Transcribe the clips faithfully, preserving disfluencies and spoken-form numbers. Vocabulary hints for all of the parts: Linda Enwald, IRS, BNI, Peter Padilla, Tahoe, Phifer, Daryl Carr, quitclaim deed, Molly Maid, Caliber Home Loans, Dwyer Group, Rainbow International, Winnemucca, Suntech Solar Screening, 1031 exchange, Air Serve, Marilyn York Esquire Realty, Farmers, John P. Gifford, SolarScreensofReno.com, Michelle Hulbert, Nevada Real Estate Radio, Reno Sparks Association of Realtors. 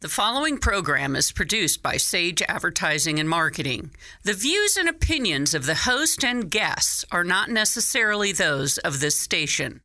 The following program is produced by Sage Advertising and Marketing. The views and opinions of the host and guests are not necessarily those of this station.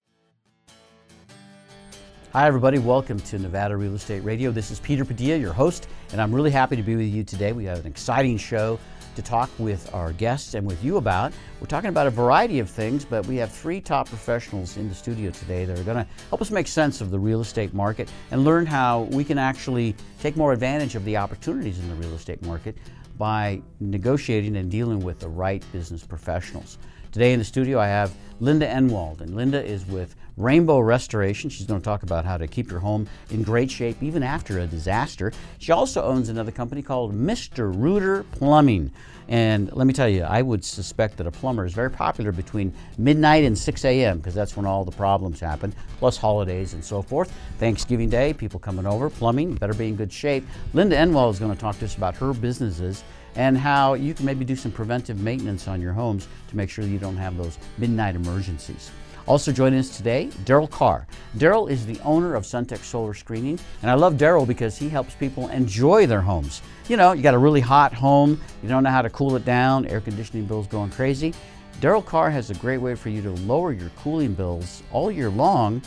Hi everybody, welcome to Nevada Real Estate Radio. This is Peter Padilla, your host, and I'm really happy to be with you today. We have an exciting show to talk with our guests and with you about. We're talking about a variety of things, but we have three top professionals in the studio today that are going to help us make sense of the real estate market and learn how we can actually take more advantage of the opportunities in the real estate market by negotiating and dealing with the right business professionals. Today in the studio I have Linda Enwald, and Linda is with Rainbow Restoration. She's going to talk about how to keep your home in great shape even after a disaster. She also owns another company called Mister Rooter Plumbing. And let me tell you, I would suspect that a plumber is very popular between midnight and six a.m. because that's when all the problems happen, plus holidays and so forth. Thanksgiving Day, people coming over, plumbing, better be in good shape. Linda Enwald is going to talk to us about her businesses and how you can maybe do some preventive maintenance on your homes to make sure you don't have those midnight emergencies. Also joining us today, Daryl Carr. Daryl is the owner of Suntech Solar Screening, and I love Daryl because he helps people enjoy their homes. You know, you got a really hot home, you don't know how to cool it down, air conditioning bills going crazy. Daryl Carr has a great way for you to lower your cooling bills all year long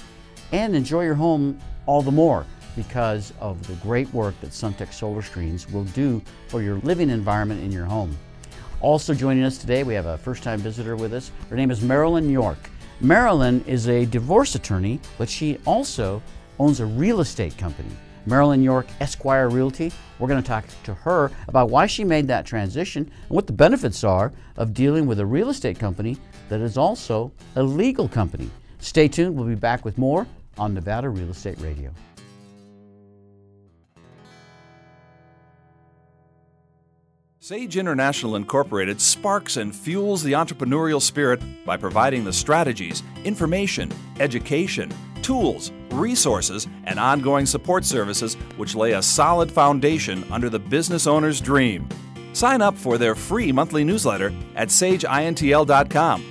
and enjoy your home all the more because of the great work that Suntech Solar Screens will do for your living environment in your home. Also joining us today, we have a first-time visitor with us. Her name is Marilyn York. Marilyn is a divorce attorney, but she also owns a real estate company, Marilyn York Esquire Realty. We're going to talk to her about why she made that transition and what the benefits are of dealing with a real estate company that is also a legal company. Stay tuned. We'll be back with more on Nevada Real Estate Radio. Sage International Incorporated sparks and fuels the entrepreneurial spirit by providing the strategies, information, education, tools, resources, and ongoing support services which lay a solid foundation under the business owner's dream. Sign up for their free monthly newsletter at sage intl dot com.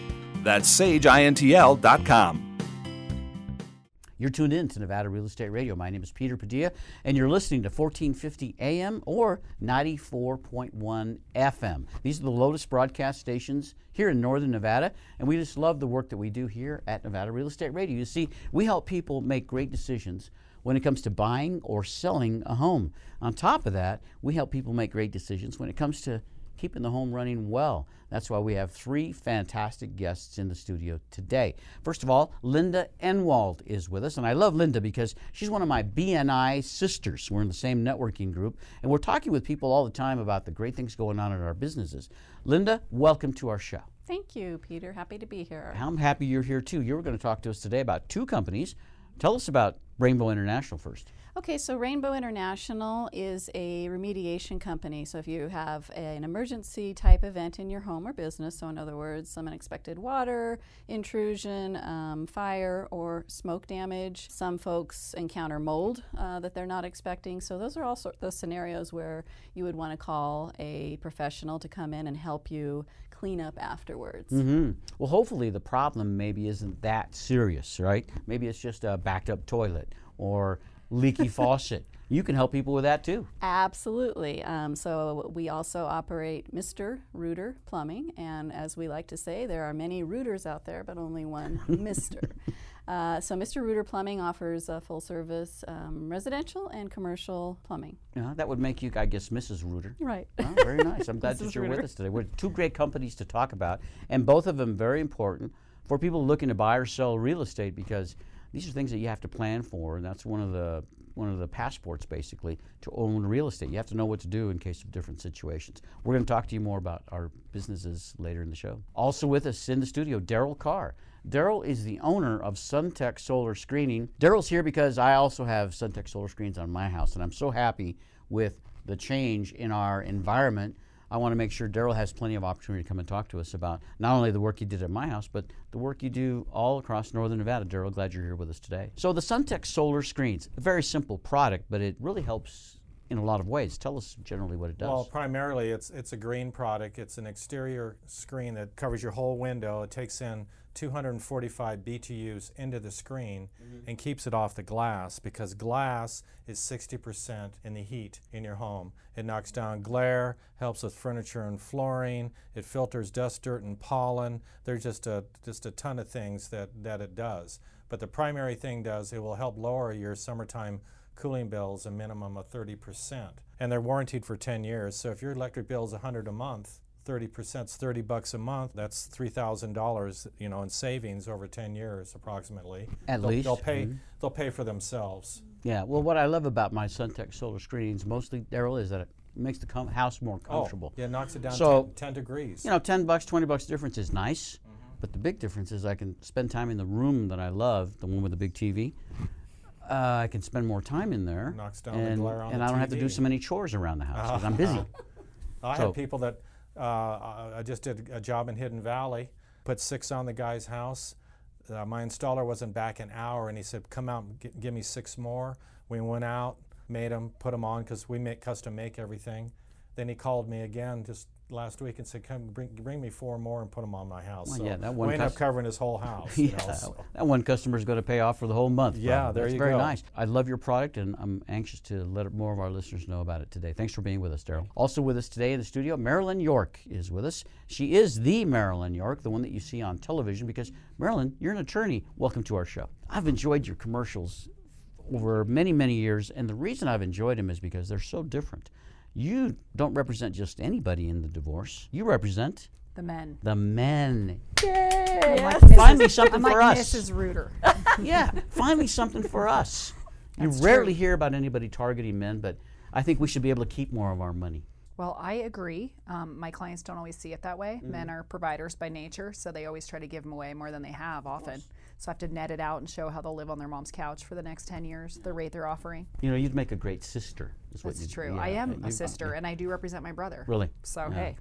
That's sage intl dot com. You're tuned in to Nevada Real Estate Radio. My name is Peter Padilla, and you're listening to fourteen fifty A M or ninety-four point one F M. These are the Lotus broadcast stations here in northern Nevada, and we just love the work that we do here at Nevada Real Estate Radio. You see, we help people make great decisions when it comes to buying or selling a home. On top of that, we help people make great decisions when it comes to keeping the home running well. That's why we have three fantastic guests in the studio today. First of all, Linda Enwald is with us, and I love Linda because she's one of my B N I sisters. We're in the same networking group, and we're talking with people all the time about the great things going on in our businesses. Linda, welcome to our show. Thank you, Peter. Happy to be here. I'm happy you're here too. You're going to talk to us today about two companies. Tell us about Rainbow International first. Okay, so Rainbow International is a remediation company. So if you have a, an emergency type event in your home or business, so in other words, some unexpected water, intrusion, um, fire, or smoke damage. Some folks encounter mold uh, that they're not expecting. So those are all sort of those scenarios where you would want to call a professional to come in and help you clean up afterwards. Mm-hmm. Well, hopefully the problem maybe isn't that serious, right? Maybe it's just a backed up toilet or leaky faucet. You can help people with that too. Absolutely. Um, so we also operate Mister Rooter Plumbing, and as we like to say, there are many Rooters out there, but only one Mister Uh, so Mister Rooter Plumbing offers uh, full service um, residential and commercial plumbing. Yeah, that would make you, I guess, Missus Rooter. Right. Oh, very nice. I'm glad that you're Rooter with us today. We're two great companies to talk about, and both of them very important for people looking to buy or sell real estate because these are things that you have to plan for, and that's one of the one of the passports, basically, to own real estate. You have to know what to do in case of different situations. We're going to talk to you more about our businesses later in the show. Also with us in the studio, Daryl Carr. Daryl is the owner of Suntech Solar Screening. Daryl's here because I also have Suntech Solar Screens on my house, and I'm so happy with the change in our environment. I want to make sure Daryl has plenty of opportunity to come and talk to us about not only the work you did at my house, but the work you do all across northern Nevada. Daryl, glad you're here with us today. So the Suntech Solar Screens, a very simple product, but it really helps in a lot of ways. Tell us generally what it does. Well, primarily it's it's a green product. It's an exterior screen that covers your whole window. It takes in two hundred forty-five B T Us into the screen mm-hmm. and keeps it off the glass, because glass is sixty percent in the heat in your home. It knocks down glare, helps with furniture and flooring, it filters dust, dirt, and pollen. There's just a just a ton of things that, that it does. But the primary thing does, it will help lower your summertime cooling bills a minimum of thirty percent. And they're warranted for ten years, so if your electric bill is one hundred dollars a month, thirty percent is thirty bucks a month. That's three thousand dollars, you know, in savings over ten years, approximately. At they'll, least. They'll pay, mm-hmm. they'll pay for themselves. Yeah, well, what I love about my Suntech solar screenings, mostly, Daryl, is that it makes the com- house more comfortable. Oh, yeah, it knocks it down so, ten, ten degrees. You know, ten bucks, twenty bucks difference is nice, mm-hmm. but the big difference is I can spend time in the room that I love, the one with the big T V. Uh, I can spend more time in there. Knocks down and, the glare on and the And I don't T V. Have to do so many chores around the house, because uh-huh. I'm busy. I so, have people that... Uh, I just did a job in Hidden Valley, put six on the guy's house. Uh, my installer wasn't back an hour, and he said, come out and g- give me six more. We went out, made them, put them on, because we make custom make everything. Then he called me again just last week and said, come bring, bring me four more and put them on my house. Well, so yeah, that one we ended cust- up covering his whole house. yeah, you know, so. That one customer's going to pay off for the whole month. Yeah, probably. There That's you very go. Very nice. I love your product, and I'm anxious to let more of our listeners know about it today. Thanks for being with us, Daryl. Also with us today in the studio, Marilyn York is with us. She is the Marilyn York, the one that you see on television, because Marilyn, you're an attorney. Welcome to our show. I've enjoyed your commercials over many, many years, and the reason I've enjoyed them is because they're so different. You don't represent just anybody in the divorce. You represent the men. The men. Yay! Yes. Like Find me something I'm for like us. Missus Rooter. yeah. Find me something for us. That's you rarely true. Hear about anybody targeting men, but I think we should be able to keep more of our money. Well, I agree. Um, my clients don't always see it that way. Mm. Men are providers by nature, so they always try to give them away more than they have often. So I have to net it out and show how they'll live on their mom's couch for the next ten years, the rate they're offering. You know, you'd make a great sister. Is what That's true. Yeah, I am a sister, yeah. and I do represent my brother. Really? So, yeah. hey,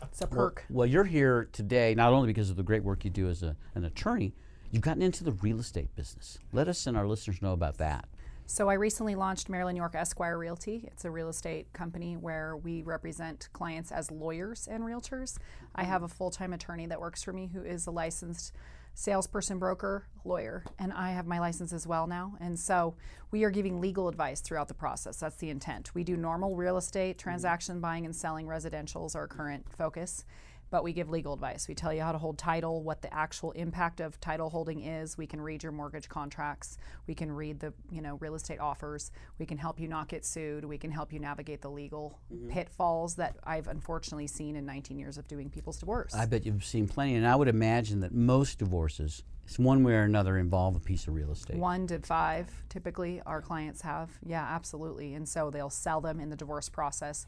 it's a perk. Well, well, you're here today not only because of the great work you do as a, an attorney, you've gotten into the real estate business. Let us and our listeners know about that. So I recently launched Marilyn York Esquire Realty. It's a real estate company where we represent clients as lawyers and realtors. I have a full-time attorney that works for me who is a licensed salesperson, broker, lawyer, and I have my license as well now. And so we are giving legal advice throughout the process. That's the intent. We do normal real estate, transaction buying and selling, residentials, our current focus. But we give legal advice. We tell you how to hold title, what the actual impact of title holding is. We can read your mortgage contracts. We can read the, you know, real estate offers. We can help you not get sued. We can help you navigate the legal mm-hmm. pitfalls that I've unfortunately seen in nineteen years of doing people's divorce. I bet you've seen plenty, and I would imagine that most divorces, it's one way or another, involve a piece of real estate. One to five, typically, our clients have. Yeah, absolutely. And so they'll sell them in the divorce process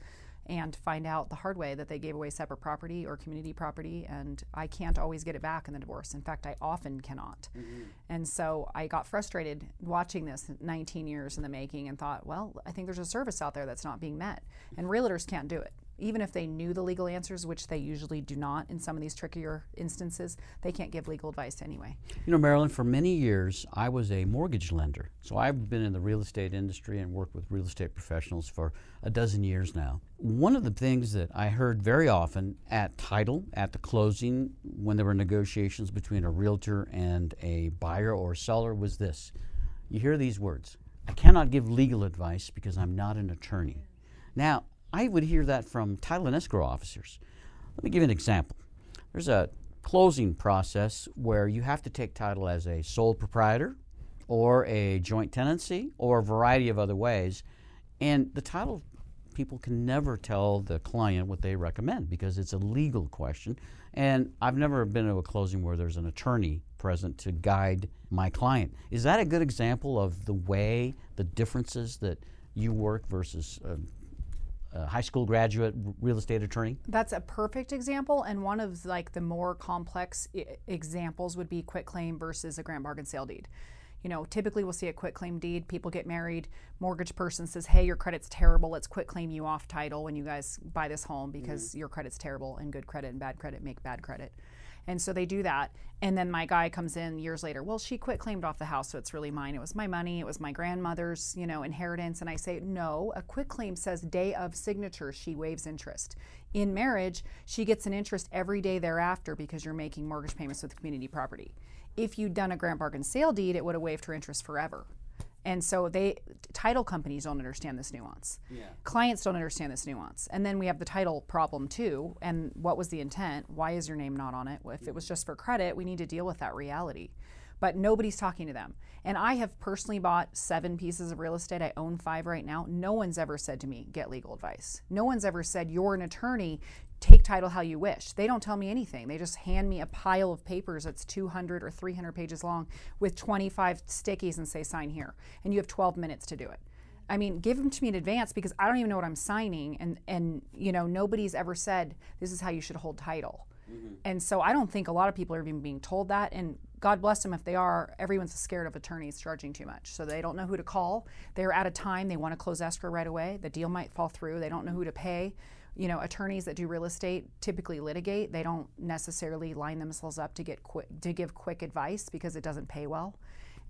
and find out the hard way that they gave away separate property or community property, and I can't always get it back in the divorce. In fact, I often cannot. Mm-hmm. And so I got frustrated watching this nineteen years in the making and thought, well, I think there's a service out there that's not being met, and realtors can't do it. Even if they knew the legal answers, which they usually do not in some of these trickier instances, they can't give legal advice anyway. You know, Marilyn, for many years, I was a mortgage lender. So I've been in the real estate industry and worked with real estate professionals for a dozen years now. One of the things that I heard very often at title, at the closing, when there were negotiations between a realtor and a buyer or seller was this. You hear these words, I cannot give legal advice because I'm not an attorney. Now, I would hear that from title and escrow officers. Let me give you an example. There's a closing process where you have to take title as a sole proprietor or a joint tenancy or a variety of other ways, and the title people can never tell the client what they recommend because it's a legal question, and I've never been to a closing where there's an attorney present to guide my client. Is that a good example of the way, the differences that you work versus uh, Uh, high school graduate r- real estate attorney? That's a perfect example, and one of like the more complex I- examples would be quitclaim versus a grant bargain sale deed. You know, typically we'll see a quitclaim deed. People get married. Mortgage person says, hey, your credit's terrible. Let's quitclaim you off title when you guys buy this home because mm-hmm. your credit's terrible, and good credit and bad credit make bad credit. And so they do that. And then my guy comes in years later. Well, she quitclaimed off the house, so it's really mine. It was my money. It was my grandmother's, you know, inheritance. And I say, no, a quitclaim says day of signature, she waives interest. In marriage, she gets an interest every day thereafter because you're making mortgage payments with the community property. If you'd done a grand bargain sale deed, it would have waived her interest forever. And so they, title companies don't understand this nuance. Yeah. Clients don't understand this nuance. And then we have the title problem too. And what was the intent? Why is your name not on it? If it was just for credit, we need to deal with that reality. But nobody's talking to them. And I have personally bought seven pieces of real estate. I own five right now. No one's ever said to me, get legal advice. No one's ever said, you're an attorney, take title how you wish. They don't tell me anything. They just hand me a pile of papers that's two hundred or three hundred pages long with twenty-five stickies and say, sign here. And you have twelve minutes to do it. I mean, give them to me in advance because I don't even know what I'm signing. And, and you know, nobody's ever said, this is how you should hold title. Mm-hmm. And so I don't think a lot of people are even being told that. And God bless them if they are. Everyone's scared of attorneys charging too much. So they don't know who to call. They're out of time. They want to close escrow right away. The deal might fall through. They don't know who to pay. You know, attorneys that do real estate typically litigate. They don't necessarily line themselves up to get quick, to give quick advice because it doesn't pay well.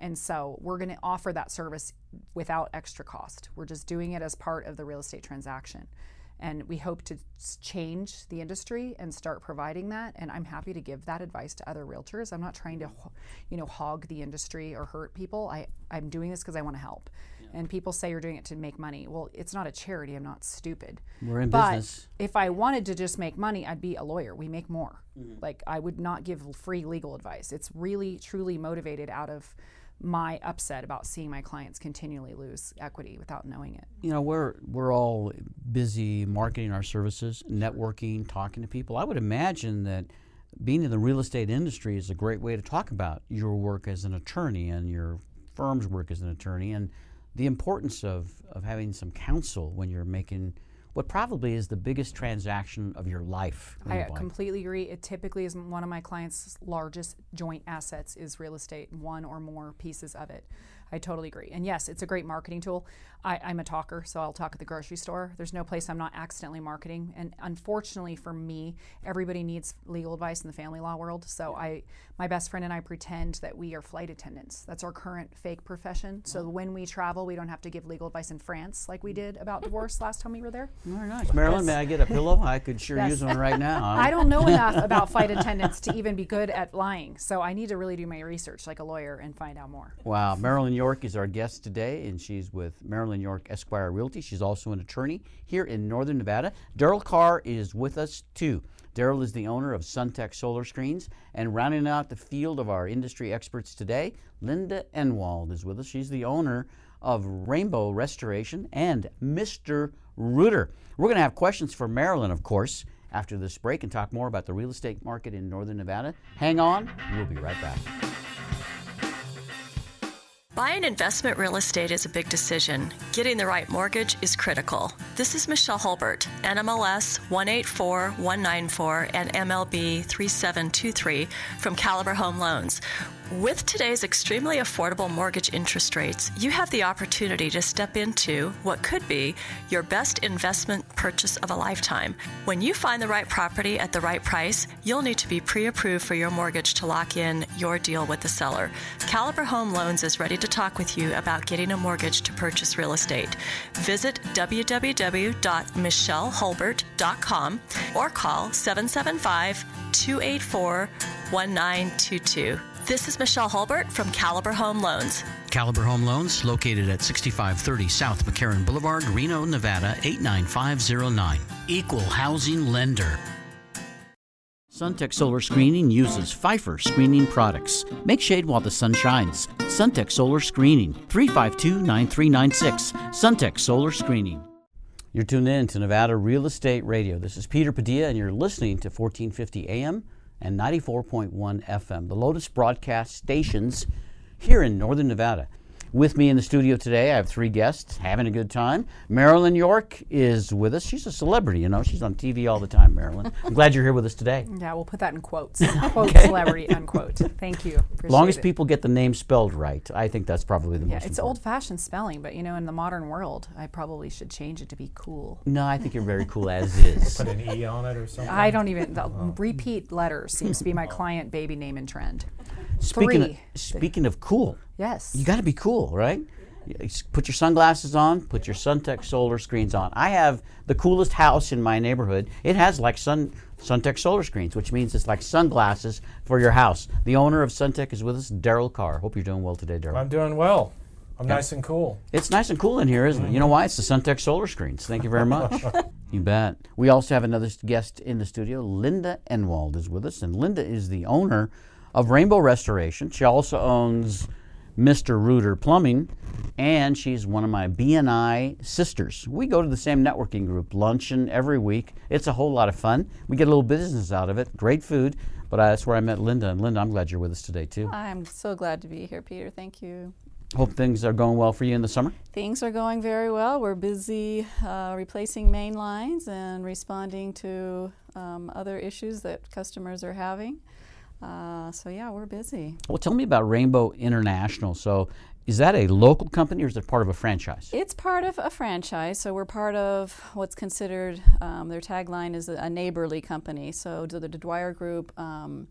And so we're going to offer that service without extra cost. We're just doing it as part of the real estate transaction. And we hope to change the industry and start providing that. And I'm happy to give that advice to other realtors. I'm not trying to, you know, hog the industry or hurt people. I, I'm doing this because I want to help. Yeah. And people say you're doing it to make money. Well, it's not a charity. I'm not stupid. We're in but business. If I wanted to just make money, I'd be a lawyer. We make more. Mm-hmm. Like, I would not give free legal advice. It's really, truly motivated out of my upset about seeing my clients continually lose equity without knowing it. You know, we're we're all busy marketing our services, networking, talking to people. I would imagine that being in the real estate industry is a great way to talk about your work as an attorney and your firm's work as an attorney and the importance of, of having some counsel when you're making what probably is the biggest transaction of your life. I completely agree. It typically is one of my clients' largest joint assets is real estate, one or more pieces of it. I totally agree. And yes, it's a great marketing tool. I, I'm a talker, so I'll talk at the grocery store. There's no place I'm not accidentally marketing. And unfortunately for me, everybody needs legal advice in the family law world. So I, my best friend and I pretend that we are flight attendants. That's our current fake profession. So when we travel, we don't have to give legal advice in France like we did about divorce last time we were there. Very nice. Marilyn, may I get a pillow? I could sure yes. use one right now. I don't know enough about flight attendants to even be good at lying. So I need to really do my research like a lawyer and find out more. Wow. Marilyn York is our guest today, and she's with Marilyn York Esquire Realty. She's also an attorney here in Northern Nevada. Daryl Carr is with us too. Daryl is the owner of Suntech Solar Screens, and rounding out the field of our industry experts today, Linda Enwald is with us. She's the owner of Rainbow Restoration and Mister Rooter. We're going to have questions for Marilyn, of course, after this break and talk more about the real estate market in Northern Nevada. Hang on, we'll be right back. Buying investment real estate is a big decision. Getting the right mortgage is critical. This is Michelle Hulbert, N M L S one eight four one nine four and M L B three seven two three from Caliber Home Loans. With today's extremely affordable mortgage interest rates, you have the opportunity to step into what could be your best investment purchase of a lifetime. When you find the right property at the right price, you'll need to be pre-approved for your mortgage to lock in your deal with the seller. Caliber Home Loans is ready to talk with you about getting a mortgage to purchase real estate. Visit w w w dot michelle hulbert dot com or call seven seven five two eight four one nine two two. This is Michelle Hulbert from Caliber Home Loans. Caliber Home Loans, located at sixty-five thirty South McCarran Boulevard, Reno, Nevada, eight nine five zero nine. Equal housing lender. Suntech Solar Screening uses Phifer screening products. Make shade while the sun shines. Suntech Solar Screening, three five two, nine three nine six. Suntech Solar Screening. You're tuned in to Nevada Real Estate Radio. This is Peter Padilla, and you're listening to fourteen fifty A M and ninety-four point one F M, the Lotus broadcast stations here in Northern Nevada. With me in the studio today, I have three guests having a good time. Marilyn York is with us. She's a celebrity, you know. She's on T V all the time, Marilyn. I'm glad you're here with us today. Yeah, we'll put that in quotes. Quote okay. Celebrity, unquote. Thank you. Appreciate As long as it. people get the name spelled right, I think that's probably the yeah, most it's important. It's old-fashioned spelling, but, you know, in the modern world, I probably should change it to be cool. No, I think you're very cool as is. Put an E on it or something? I don't even. The oh. Repeat letters seems to be my client baby name and trend. Speaking Three. Of, speaking of cool. Yes. You got to be cool, right? Put your sunglasses on, put your Suntech solar screens on. I have the coolest house in my neighborhood. It has like sun, Suntech solar screens, which means it's like sunglasses for your house. The owner of Suntech is with us, Daryl Carr. Hope you're doing well today, Daryl. I'm doing well. I'm yeah. nice and cool. It's nice and cool in here, isn't it? You know why? It's the Suntech solar screens. Thank you very much. You bet. We also have another guest in the studio. Linda Enwald is with us, and Linda is the owner of Rainbow Restoration. She also owns Mister Rooter Plumbing, and she's one of my B N I sisters. We go to the same networking group, luncheon every week. It's a whole lot of fun. We get a little business out of it, great food, but I, that's where I met Linda. And Linda, I'm glad you're with us today too. I'm so glad to be here, Peter. Thank you. Hope things are going well for you in the summer. Things are going very well. We're busy uh, replacing main lines and responding to um, other issues that customers are having. Uh, so yeah, we're busy. Well, tell me about Rainbow International. So is that a local company or is it part of a franchise? It's part of a franchise. So we're part of what's considered, um, their tagline is a neighborly company. So the Dwyer Group um,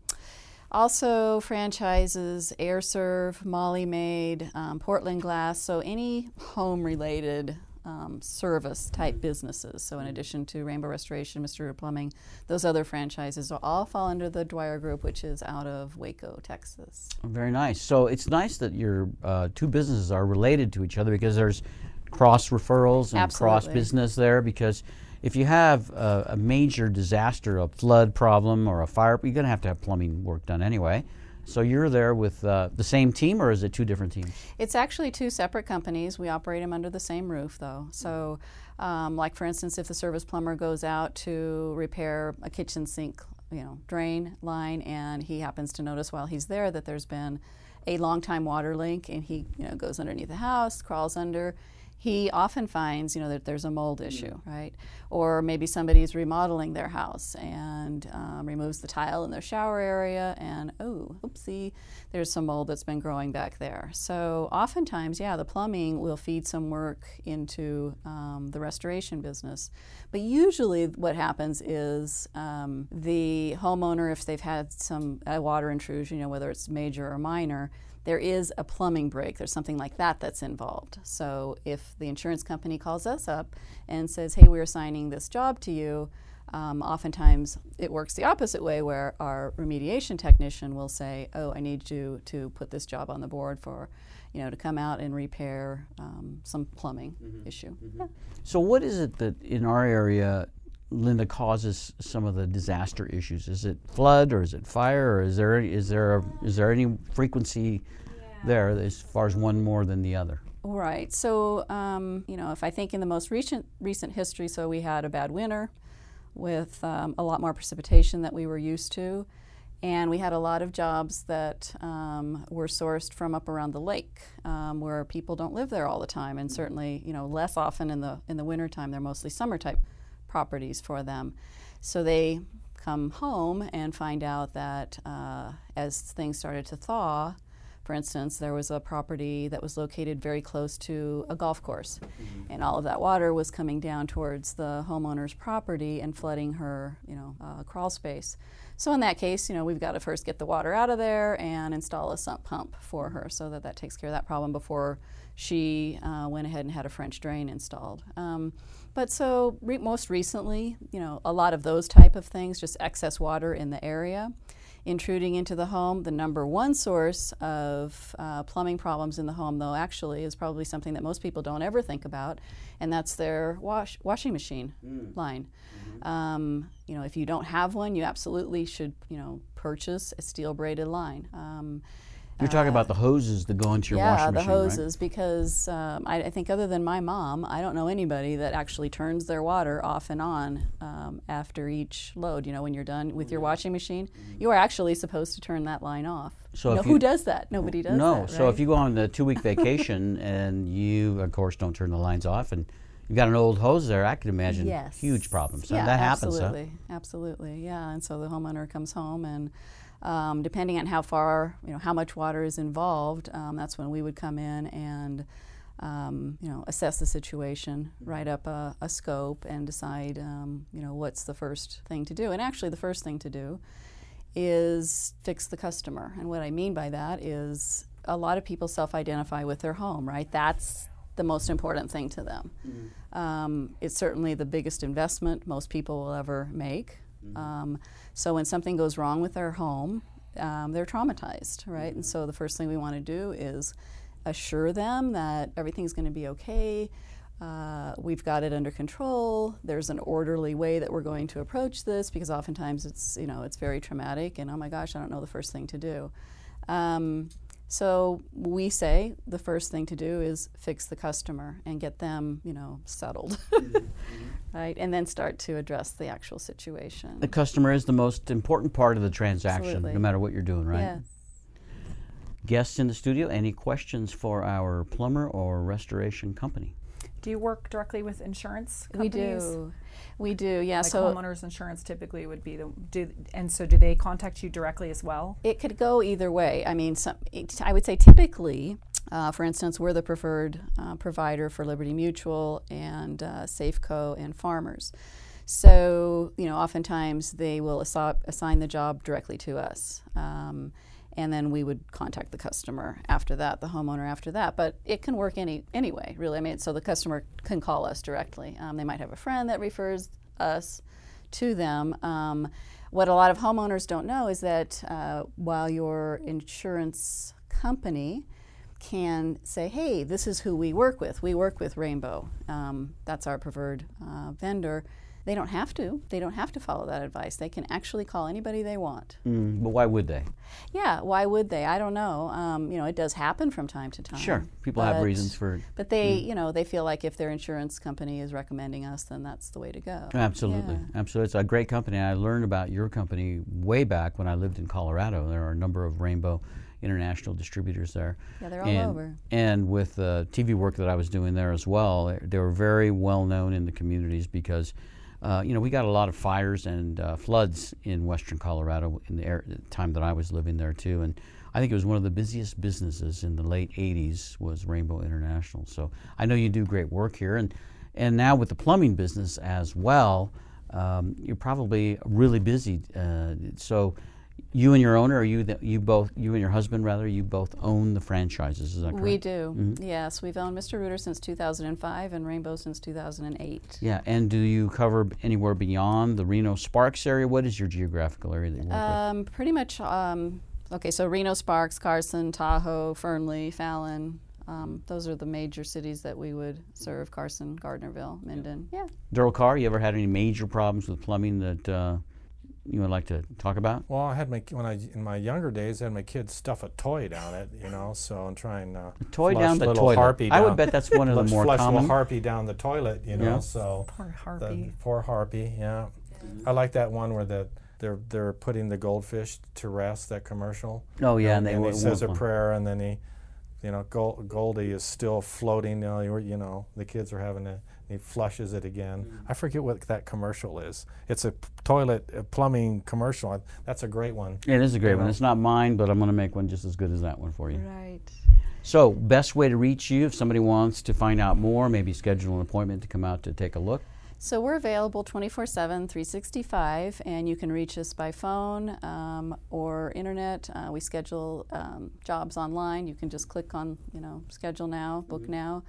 also franchises Air Serve, Molly Maid, um, Portland Glass. So any home-related Um, service type businesses. So in addition to Rainbow Restoration, Mister Rooter Plumbing, those other franchises all fall under the Dwyer Group, which is out of Waco, Texas. Very nice. So it's nice that your uh, two businesses are related to each other because there's cross referrals and Absolutely. cross business there, because if you have a, a major disaster, a flood problem or a fire, you're going to have to have plumbing work done anyway. So you're there with uh, the same team, or is it two different teams? It's actually two separate companies. We operate them under the same roof, though. So, um, like for instance, if the service plumber goes out to repair a kitchen sink, you know, drain line, and he happens to notice while he's there that there's been a long-time water leak, and he, you know, goes underneath the house, crawls under. He often finds, you know, that there's a mold issue, right? Or maybe somebody's remodeling their house and um, removes the tile in their shower area, and oh, oopsie, there's some mold that's been growing back there. So oftentimes, yeah, the plumbing will feed some work into um, the restoration business. But usually what happens is um, the homeowner, if they've had some uh, water intrusion, you know, whether it's major or minor, there is a plumbing break. There's something like that that's involved. So if the insurance company calls us up and says, hey, we're assigning this job to you, um, oftentimes it works the opposite way, where our remediation technician will say, oh, I need you to put this job on the board for, you know, to come out and repair um, some plumbing mm-hmm. issue. Mm-hmm. Yeah. So what is it that in our area, Linda, causes some of the disaster issues? Is it flood, or is it fire, or is there any, is there a, is there any frequency yeah. there as far as one more than the other? Right. So um, you know, if I think in the most recent recent history, so we had a bad winter with um, a lot more precipitation than we were used to, and we had a lot of jobs that um, were sourced from up around the lake, um, where people don't live there all the time, and certainly, you know, less often in the in the winter time. They're mostly summer type properties for them. So they come home and find out that uh, as things started to thaw, for instance, there was a property that was located very close to a golf course, mm-hmm. and all of that water was coming down towards the homeowner's property and flooding her, you know, uh, crawl space. So in that case, you know, we've got to first get the water out of there and install a sump pump for her, so that that takes care of that problem before she uh, went ahead and had a French drain installed. Um, but so re- most recently, you know, a lot of those type of things, just excess water in the area intruding into the home. The number one source of uh, plumbing problems in the home, though, actually is probably something that most people don't ever think about, and that's their wash washing machine mm. line. Mm-hmm. Um, you know, if you don't have one, you absolutely should, you know, purchase a steel braided line. Um, You're uh, talking about the hoses that go into your yeah, washing machine, yeah, the hoses, right? Because um, I, I think other than my mom, I don't know anybody that actually turns their water off and on um, after each load. You know, when you're done with your washing machine, you are actually supposed to turn that line off. So no, you, who does that? Nobody does no, that, No, right? So if you go on a two-week vacation and you, of course, don't turn the lines off and you've got an old hose there, I can imagine yes. huge problems. So yeah, that happens, absolutely, huh? absolutely, yeah. And so the homeowner comes home and Um, depending on how far, you know, how much water is involved, um, that's when we would come in and, um, you know, assess the situation, write up a, a scope, and decide, um, you know, what's the first thing to do. And actually, the first thing to do is fix the customer. And what I mean by that is a lot of people self-identify with their home, right? That's the most important thing to them. Mm-hmm. Um, it's certainly the biggest investment most people will ever make. Mm-hmm. Um, so when something goes wrong with their home, um, they're traumatized, right? Mm-hmm. And so the first thing we want to do is assure them that everything's going to be okay, uh, we've got it under control, there's an orderly way that we're going to approach this, because oftentimes it's, you know, it's very traumatic and, oh my gosh, I don't know the first thing to do. Um, so we say the first thing to do is fix the customer and get them, you know, settled. Mm-hmm. Right, and then start to address the actual situation. The customer is the most important part of the transaction, Absolutely. no matter what you're doing, right? Yes. Guests in the studio, any questions for our plumber or restoration company? Do you work directly with insurance companies? We do. We do, yeah. Like so homeowners insurance typically would be the, do, and so do they contact you directly as well? It could go either way. I mean, some, it, I would say typically, Uh, for instance, we're the preferred uh, provider for Liberty Mutual and uh, Safeco and Farmers. So, you know, oftentimes they will assi- assign the job directly to us. Um, and then we would contact the customer after that, the homeowner after that. But it can work any, any way, really. I mean, so the customer can call us directly. Um, they might have a friend that refers us to them. Um, what a lot of homeowners don't know is that uh, while your insurance company can say, hey, this is who we work with. We work with Rainbow. Um, that's our preferred uh, vendor. They don't have to. They don't have to follow that advice. They can actually call anybody they want. Mm, but why would they? Yeah, why would they? I don't know. Um, you know, it does happen from time to time. Sure, people but, have reasons for. But they, mm. you know, they feel like if their insurance company is recommending us, then that's the way to go. Absolutely, yeah. absolutely. It's a great company. I learned about your company way back when I lived in Colorado. There are a number of Rainbow International distributors there. Yeah, they're all and, over. And with the uh, T V work that I was doing there as well, they were very well known in the communities because, uh, you know, we got a lot of fires and uh, floods in western Colorado in the air, time that I was living there too. And I think it was one of the busiest businesses in the late eighties was Rainbow International. So I know you do great work here. And, and now with the plumbing business as well, um, you're probably really busy. Uh, so. You and your owner, or you the, you both, you and your husband rather, you both own the franchises, is that correct? We do, mm-hmm. yes. We've owned Mister Rooter since two thousand five and Rainbow since two thousand eight. Yeah, and do you cover anywhere beyond the Reno Sparks area? What is your geographical area that you work um, with? Pretty much, um, okay, so Reno Sparks, Carson, Tahoe, Fernley, Fallon. Um, those are the major cities that we would serve, Carson, Gardnerville, Minden, yeah. yeah. Daryl Carr, you ever had any major problems with plumbing that... Uh, you would like to talk about? Well, I had my when I in my younger days I had my kids stuff a toy down it, you know, so I'm trying to a toy flush down the little toilet. Harpy down. I would bet that's one of the more flush common. Flush little harpy down the toilet, you know, yeah. so poor harpy. The poor harpy, yeah. I like that one where the they're they're putting the goldfish to rest. That commercial. Oh yeah, um, and they and he says a prayer, and then he, you know, Gold, Goldie is still floating. You know, you know, the kids are having to. He flushes it again. Mm. I forget what that commercial is. It's a p- toilet a plumbing commercial. That's a great one. Yeah, it is a great you one. Know? It's not mine, but I'm going to make one just as good as that one for you. Right. So, best way to reach you if somebody wants to find out more, maybe schedule an appointment to come out to take a look. So we're available twenty-four seven, three sixty-five, and you can reach us by phone um, or internet. Uh, we schedule um, jobs online. You can just click on, you know, schedule now, book mm-hmm.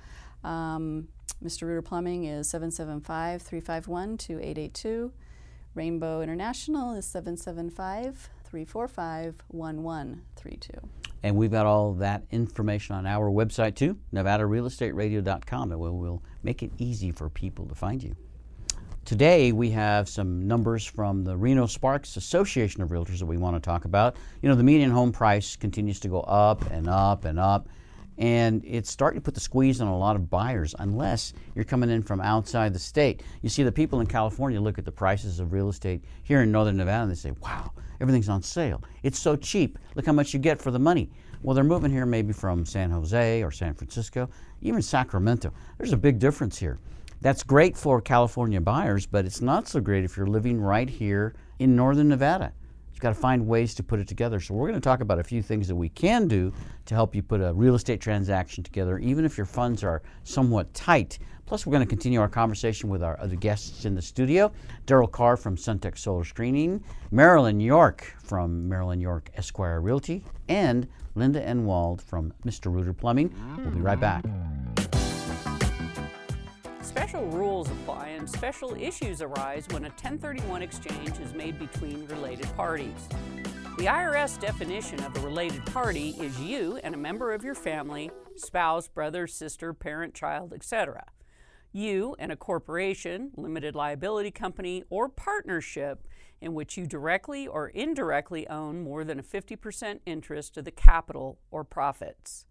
now. Um, Mister Rooter Plumbing is seven seven five, three five one, two eight eight two. Rainbow International is seven seven five, three four five, one one three two. And we've got all that information on our website too, Nevada Real Estate Radio dot com, and we'll, we'll make it easy for people to find you. Today we have some numbers from the Reno Sparks Association of Realtors that we want to talk about. You know, the median home price continues to go up and up and up, and it's starting to put the squeeze on a lot of buyers unless you're coming in from outside the state. You see, the people in California look at the prices of real estate here in Northern Nevada and they say, wow, everything's on sale. It's so cheap. Look how much you get for the money. Well, they're moving here maybe from San Jose or San Francisco, even Sacramento. There's a big difference here. That's great for California buyers, but it's not so great if you're living right here in Northern Nevada. You've got to find ways to put it together. So we're going to talk about a few things that we can do to help you put a real estate transaction together, even if your funds are somewhat tight. Plus, we're going to continue our conversation with our other guests in the studio. Daryl Carr from Suntech Solar Screening, Marilyn York from Marilyn York Esquire Realty, and Linda Enwald from Mister Rooter Plumbing. We'll be right back. Special rules apply and special issues arise when a ten thirty-one exchange is made between related parties. The I R S definition of a related party is you and a member of your family, spouse, brother, sister, parent, child, et cetera. You and a corporation, limited liability company, or partnership in which you directly or indirectly own more than a fifty percent interest of the capital or profits.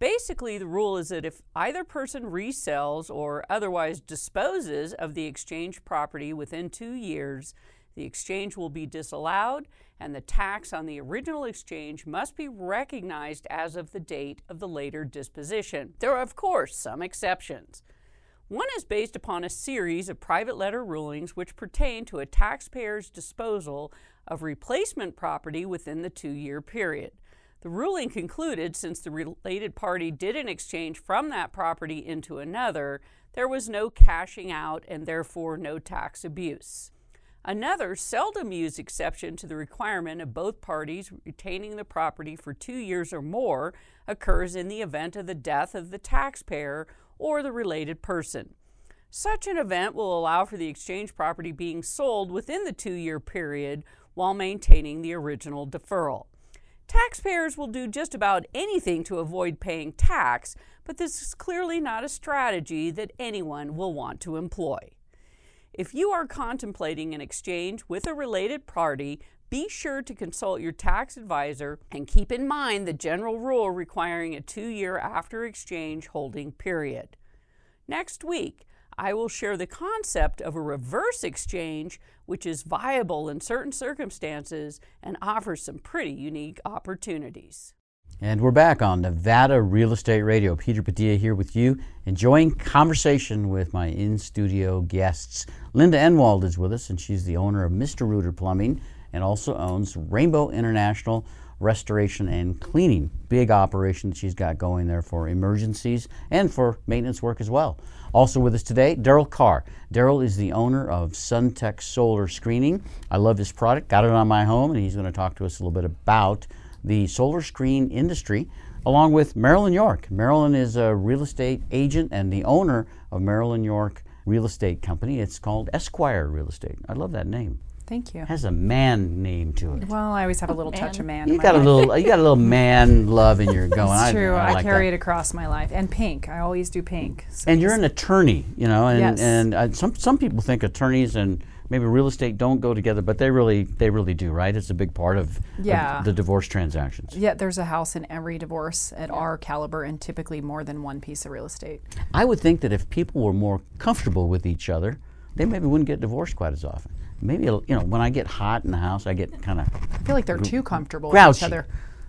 Basically, the rule is that if either person resells or otherwise disposes of the exchange property within two years, the exchange will be disallowed and the tax on the original exchange must be recognized as of the date of the later disposition. There are, of course, some exceptions. One is based upon a series of private letter rulings which pertain to a taxpayer's disposal of replacement property within the two-year period. The ruling concluded, since the related party did an exchange from that property into another, there was no cashing out and therefore no tax abuse. Another seldom used exception to the requirement of both parties retaining the property for two years or more occurs in the event of the death of the taxpayer or the related person. Such an event will allow for the exchange property being sold within the two-year period while maintaining the original deferral. Taxpayers will do just about anything to avoid paying tax, but this is clearly not a strategy that anyone will want to employ. If you are contemplating an exchange with a related party, be sure to consult your tax advisor and keep in mind the general rule requiring a two-year after exchange holding period. Next week, I will share the concept of a reverse exchange, which is viable in certain circumstances and offers some pretty unique opportunities. And we're back on Nevada Real Estate Radio. Peter Padilla here with you, enjoying conversation with my in-studio guests. Linda Enwald is with us, and she's the owner of Mister Rooter Plumbing and also owns Rainbow International Restoration and Cleaning. Big operation that she's got going there for emergencies and for maintenance work as well. Also with us today, Daryl Carr. Daryl is the owner of Suntech Solar Screening. I love his product, got it on my home, and he's going to talk to us a little bit about the solar screen industry, along with Marilyn York. Marilyn is a real estate agent and the owner of Marilyn York Real Estate Company. It's called Esquire Real Estate. I love that name. Thank you. It has a man name to it. Well, I always have a little man. touch of man. You in got my a life. little, you got a little man love in your going. It's true. I, I, I like carry that. it across my life. And pink. I always do pink. So and you're an attorney, you know. And, yes. And uh, some some people think attorneys and maybe real estate don't go together, but they really they really do, right? It's a big part of, yeah. of the divorce transactions. Yeah. There's a house in every divorce at yeah. our caliber, and typically more than one piece of real estate. I would think that if people were more comfortable with each other, they maybe wouldn't get divorced quite as often. Maybe, you know, when I get hot in the house, I get kind of... I feel like they're too comfortable grouchy. with each other.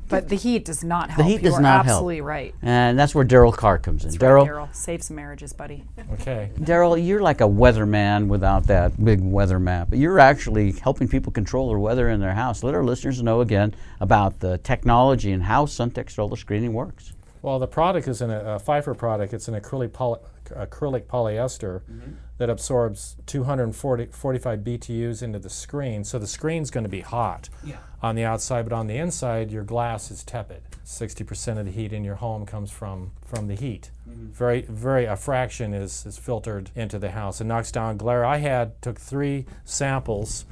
But the heat does not help. The heat you does not help. You're absolutely right. And that's where Daryl Carr comes in. Daryl, Daryl, save some marriages, buddy. Okay. Daryl, you're like a weatherman without that big weather map. You're actually helping people control their weather in their house. Let our listeners know again about the technology and how Suntech Solar Screening works. Well, the product is an, a Phifer product. It's an acrylic, poly, acrylic polyester mm-hmm. that absorbs two hundred forty-five B T Us into the screen. So the screen's going to be hot yeah. on the outside, but on the inside, your glass is tepid. sixty percent of the heat in your home comes from, from the heat. Mm-hmm. Very, very, a fraction is, is filtered into the house. It knocks down glare. I had, took three samples,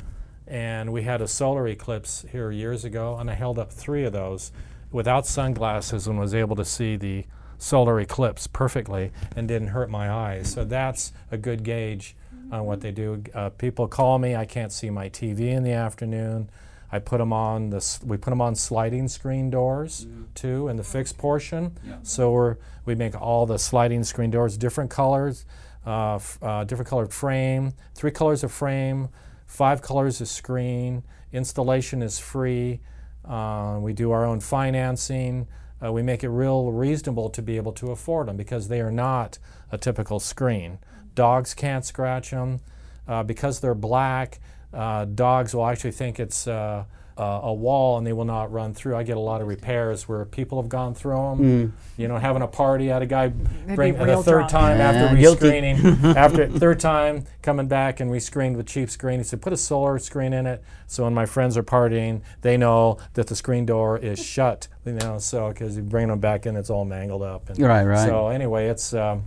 and we had a solar eclipse here years ago, and I held up three of those without sunglasses and was able to see the solar eclipse perfectly and didn't hurt my eyes. So that's a good gauge on what they do. Uh, people call me, I can't see my T V in the afternoon. I put them on the, we put them on sliding screen doors mm. too in the fixed portion. Yeah. So we're, we make all the sliding screen doors different colors, uh, f- uh, different colored frame, three colors of frame, five colors of screen. Installation is free. Uh, we do our own financing. Uh, we make it real reasonable to be able to afford them because they are not a typical screen. Dogs can't scratch them uh, because they're black. Uh, dogs will actually think it's uh, uh, a wall and they will not run through. I get a lot of repairs where people have gone through them. Mm. You know, having a party, I had a guy bring it a third time yeah, after re-screening. after third time coming back and re-screened with cheap screen. He said, put a solar screen in it. So when my friends are partying, they know that the screen door is shut. You know, so because you bring them back in, it's all mangled up. And right, right. So anyway, it's. Um,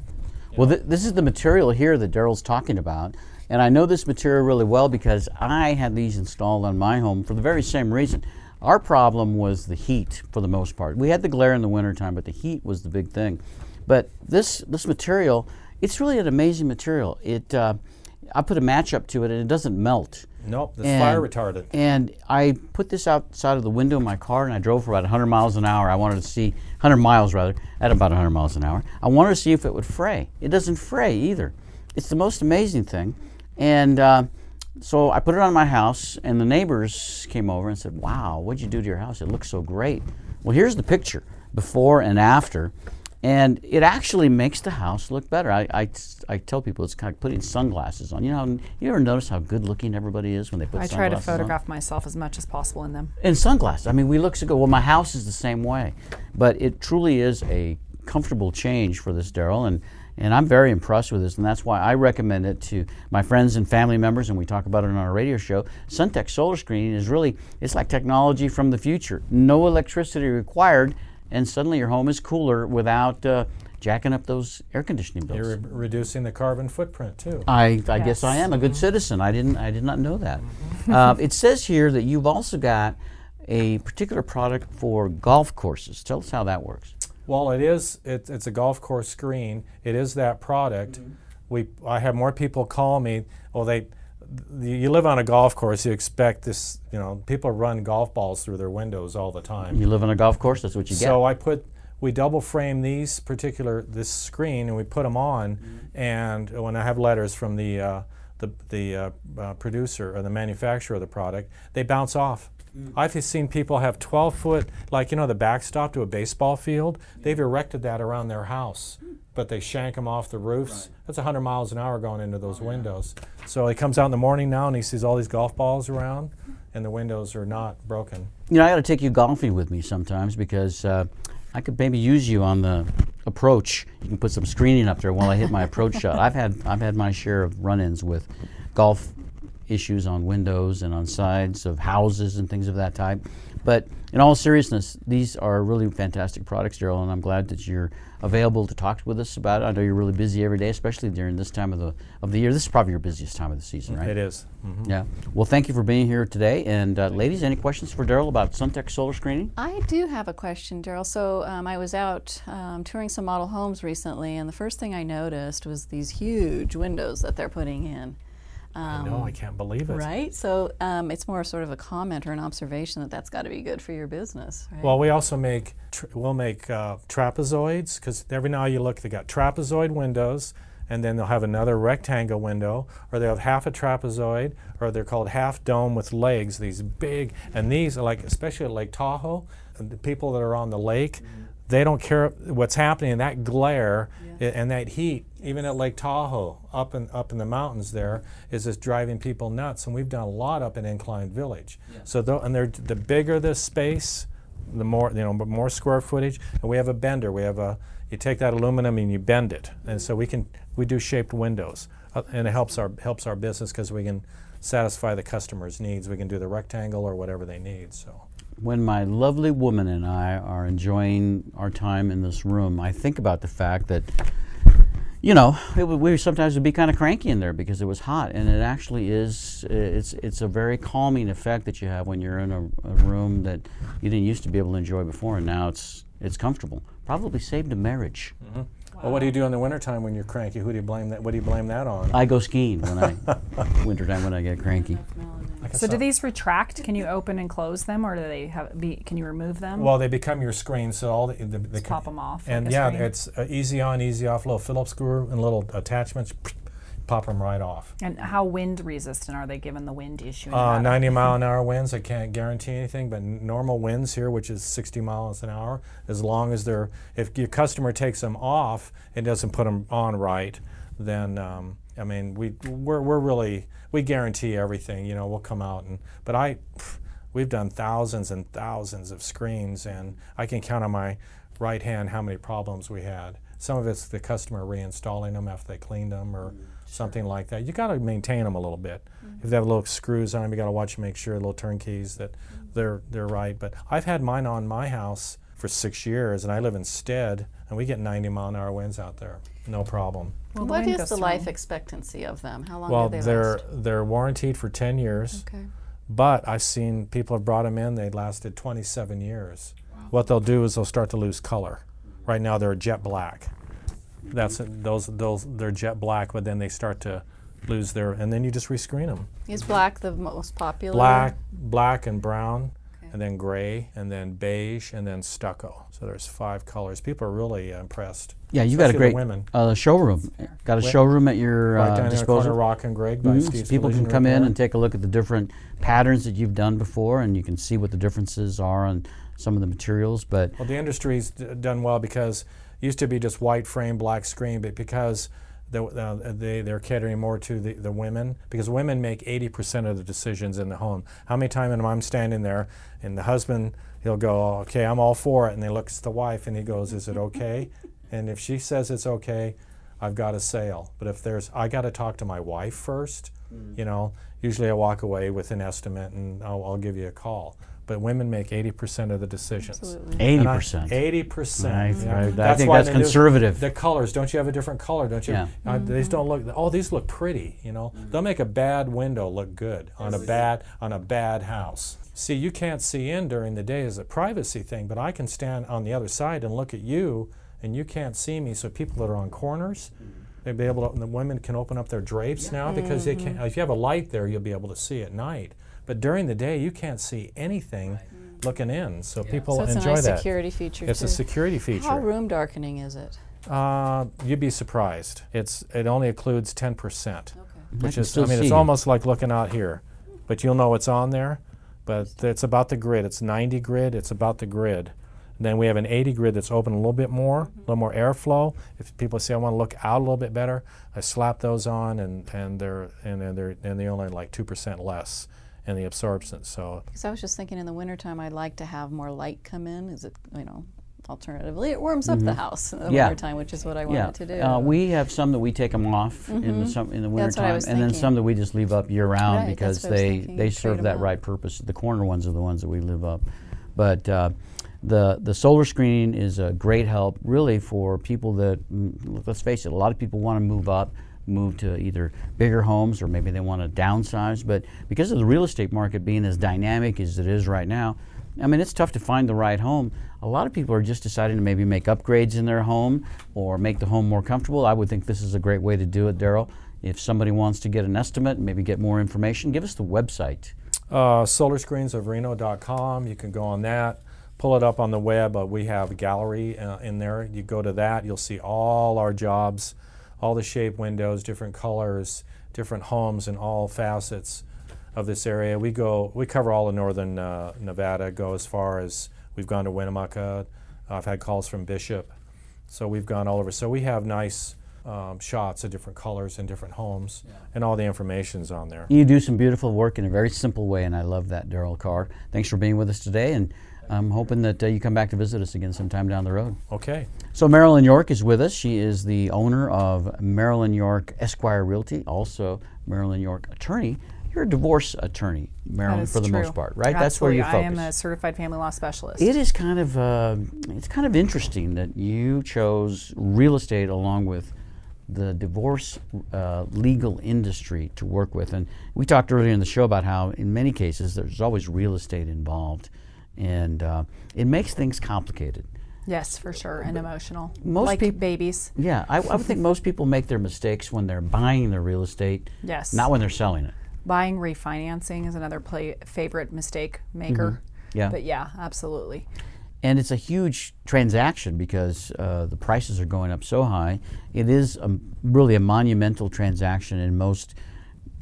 well, th- this is the material here that Daryl's talking about. And I know this material really well because I had these installed on my home for the very same reason. Our problem was the heat for the most part. We had the glare in the wintertime, but the heat was the big thing. But this this material, it's really an amazing material. It uh, I put a match up to it and it doesn't melt. Nope, it's and, fire retardant. And I put this outside of the window of my car and I drove for about one hundred miles an hour. I wanted to see, one hundred miles rather, at about one hundred miles an hour. I wanted to see if it would fray. It doesn't fray either. It's the most amazing thing. And uh, so I put it on my house, and the neighbors came over and said, wow, what'd you do to your house? It looks so great. Well, here's the picture, before and after. And it actually makes the house look better. I, I, I tell people it's kind of putting sunglasses on. You know, how, you ever notice how good looking everybody is when they put I sunglasses on? I try to photograph on? myself as much as possible in them. In sunglasses. I mean, we look so good. Well, my house is the same way. But it truly is a comfortable change for this, Daryl. And And I'm very impressed with this, and that's why I recommend it to my friends and family members, and we talk about it on our radio show. Suntech Solar Screening is really, it's like technology from the future. No electricity required, and suddenly your home is cooler without uh, jacking up those air conditioning bills. You're re- reducing the carbon footprint, too. I, I yes. guess I am a good mm-hmm. citizen. I didn't, I did not know that. Mm-hmm. uh, it says here that you've also got a particular product for golf courses. Tell us how that works. Well, it is. It, it's a golf course screen. It is that product. Mm-hmm. We. I have more people call me. Well, they. Th- you live on a golf course. You expect this. You know, people run golf balls through their windows all the time. You live on a golf course. That's what you get. So I put. We double frame these particular this screen, and we put them on. Mm-hmm. And when I have letters from the uh, the the uh, uh, producer or the manufacturer of the product, they bounce off. I've seen people have twelve foot, like, you know, the backstop to a baseball field. They've erected that around their house, but they shank them off the roofs. Right. That's one hundred miles an hour going into those oh, windows. Yeah. So he comes out in the morning now and he sees all these golf balls around, and the windows are not broken. You know, I got to take you golfing with me sometimes because uh, I could maybe use you on the approach. You can put some screening up there while I hit my approach shot. I've had I've had my share of run-ins with golf issues on windows and on sides of houses and things of that type. But in all seriousness, these are really fantastic products, Daryl, and I'm glad that you're available to talk with us about it. I know you're really busy every day, especially during this time of the of the year. This is probably your busiest time of the season, right? It is. Mm-hmm. Yeah. Well, thank you for being here today. And uh, ladies, any questions for Daryl about Suntech Solar Screening? I do have a question, Daryl. So um, I was out um, touring some model homes recently, and the first thing I noticed was these huge windows that they're putting in. Um, I know, I can't believe it. Right? So um, it's more sort of a comment or an observation that that's got to be good for your business, right? Well, we also make, tra- we'll make uh, trapezoids, because every now you look, they got trapezoid windows, and then they'll have another rectangle window, or they'll have half a trapezoid, or they're called half dome with legs, these big, and these are like, especially at Lake Tahoe, the people that are on the lake, mm-hmm. they don't care what's happening, that glare yeah. and that heat, even at Lake Tahoe, up in, up in the mountains there, is just driving people nuts. And we've done a lot up in Incline Village. Yeah. So though, and they're, the bigger the space, the more, you know, more square footage. And we have a bender. We have a, you take that aluminum and you bend it. And so we can, we do shaped windows. Uh, and it helps our, helps our business because we can satisfy the customer's needs. We can do the rectangle or whatever they need, so. When my lovely woman and I are enjoying our time in this room, I think about the fact that you know, it, we sometimes would be kind of cranky in there because it was hot, and it actually is. It's it's a very calming effect that you have when you're in a, a room that you didn't used to be able to enjoy before, and now it's it's comfortable. Probably saved a marriage. Mm-hmm. Wow. Well, what do you do in the wintertime when you're cranky? Who do you blame that? What do you blame that on? I go skiing when I wintertime when I get cranky. So do these retract? Can you open and close them, or do they have? Be, can you remove them? Well, they become your screen, so all the, the, the Just pop them off. And like yeah, it's uh, easy on, easy off. Little Phillips screw and little attachments, pop them right off. And how wind resistant are they given the wind issue? Uh, ninety mile an hour winds. I can't guarantee anything, but normal winds here, which is sixty miles an hour, as long as they're, if your customer takes them off and doesn't put them on right, then. Um, I mean, we we're, we're really we guarantee everything. You know, we'll come out and but I, pff, we've done thousands and thousands of screens, and I can count on my right hand how many problems we had. Some of it's the customer reinstalling them after they cleaned them or mm-hmm. something like that. You got to maintain them a little bit. Mm-hmm. If they have little screws on them, you got to watch and make sure little turnkeys that mm-hmm. they're they're right. But I've had mine on my house for six years, and I live in Stead, and we get ninety mile an hour winds out there, no problem. Well, what is the life expectancy of them? How long well, do they they're, last? Well, they're they're warrantied for ten years. Okay. But I've seen people have brought them in; they lasted twenty-seven years. Wow. What they'll do is they'll start to lose color. Right now they're jet black. That's those those they're jet black, but then they start to lose their, and then you just rescreen them. Is black the most popular? Black, black and brown, okay. and then gray, and then beige, and then stucco. So there's five colors. People are really uh, impressed. Yeah, you've got a great uh, showroom. Got a showroom at your uh, right down disposal. Corner, Rock and Greg by mm-hmm. Steve's so people can come Repair. in and take a look at the different patterns that you've done before, and you can see what the differences are on some of the materials. But well, the industry's d- done well because it used to be just white frame, black screen, but because the, uh, they they're catering more to the, the women, because women make eighty percent of the decisions in the home. How many times am I standing there and the husband he'll go, okay, I'm all for it, and he looks at the wife and he goes, is it okay? And if she says it's okay, I've got a sale. But if there's, I got to talk to my wife first, mm-hmm. you know, usually I walk away with an estimate and I'll, I'll give you a call. But women make eighty percent of the decisions. Absolutely. eighty percent. eighty percent. I, you know, I, I that's think why that's conservative. Do, the colors, don't you have a different color? Don't you? Yeah. Uh, mm-hmm. These don't look, oh, these look pretty, you know. Mm-hmm. They'll make a bad window look good on a bad on a bad house. See, you can't see in during the day as a privacy thing, but I can stand on the other side and look at you and you can't see me, so people that are on corners, they'd be able to, the women can open up their drapes yeah. now because mm-hmm. they can, if you have a light there, you'll be able to see at night. But during the day, you can't see anything right. looking in, so yeah. people so enjoy that. So it's a nice security feature, It's too. a security feature. How room darkening is it? Uh, you'd be surprised. It's It only includes ten percent, okay. which I is, I mean, it's you. almost like looking out here, but you'll know it's on there, but it's about the grid. It's ninety grid, it's about the grid. Then we have an eighty grid that's open a little bit more, mm-hmm. a little more airflow. If people say I want to look out a little bit better, I slap those on, and and they're and they're and they only like two percent less in the absorption. So. Because I was just thinking in the wintertime I'd like to have more light come in. Is it you know? Alternatively, it warms up mm-hmm. the house in the yeah. wintertime, which is what I wanted yeah. to do. Uh, we have some that we take them off mm-hmm. in the some, in the wintertime, and thinking. then some that we just leave up year round right, because they they serve that right purpose. The corner ones are the ones that we leave up, but. Uh, The the solar screening is a great help, really, for people that, let's face it, a lot of people want to move up, move to either bigger homes or maybe they want to downsize. But because of the real estate market being as dynamic as it is right now, I mean, it's tough to find the right home. A lot of people are just deciding to maybe make upgrades in their home or make the home more comfortable. I would think this is a great way to do it, Daryl. If somebody wants to get an estimate, maybe get more information, give us the website. Uh, Solar Screens of Reno dot com. You can go on that. Pull it up on the web. Uh, we have a gallery uh, in there. You go to that, you'll see all our jobs, all the shape windows, different colors, different homes, and all facets of this area. We go, we cover all of northern uh, Nevada. Go as far as we've gone to Winnemucca. I've had calls from Bishop, so we've gone all over. So we have nice. Um, shots of different colors and different homes, yeah. and all the information's on there. You do some beautiful work in a very simple way, and I love that, Daryl Carr. Thanks for being with us today, and I'm hoping that uh, you come back to visit us again sometime down the road. Okay. So Marilyn York is with us. She is the owner of Marilyn York Esquire Realty, also Marilyn York attorney. You're a divorce attorney, Marilyn, for the true. most part, right? Absolutely. That's where you focus. I am a certified family law specialist. It is kind of uh, it's kind of interesting that you chose real estate along with the divorce uh, legal industry to work with. And we talked earlier in the show about how in many cases there's always real estate involved, and uh, it makes things complicated. Yes, for sure, and but emotional. Most like peop- babies. Yeah, I, I would think most people make their mistakes when they're buying their real estate, yes. not when they're selling it. Buying, refinancing is another play, favorite mistake maker. Mm-hmm. Yeah. But yeah, absolutely. And it's a huge transaction because uh, the prices are going up so high. It is a, really a monumental transaction in most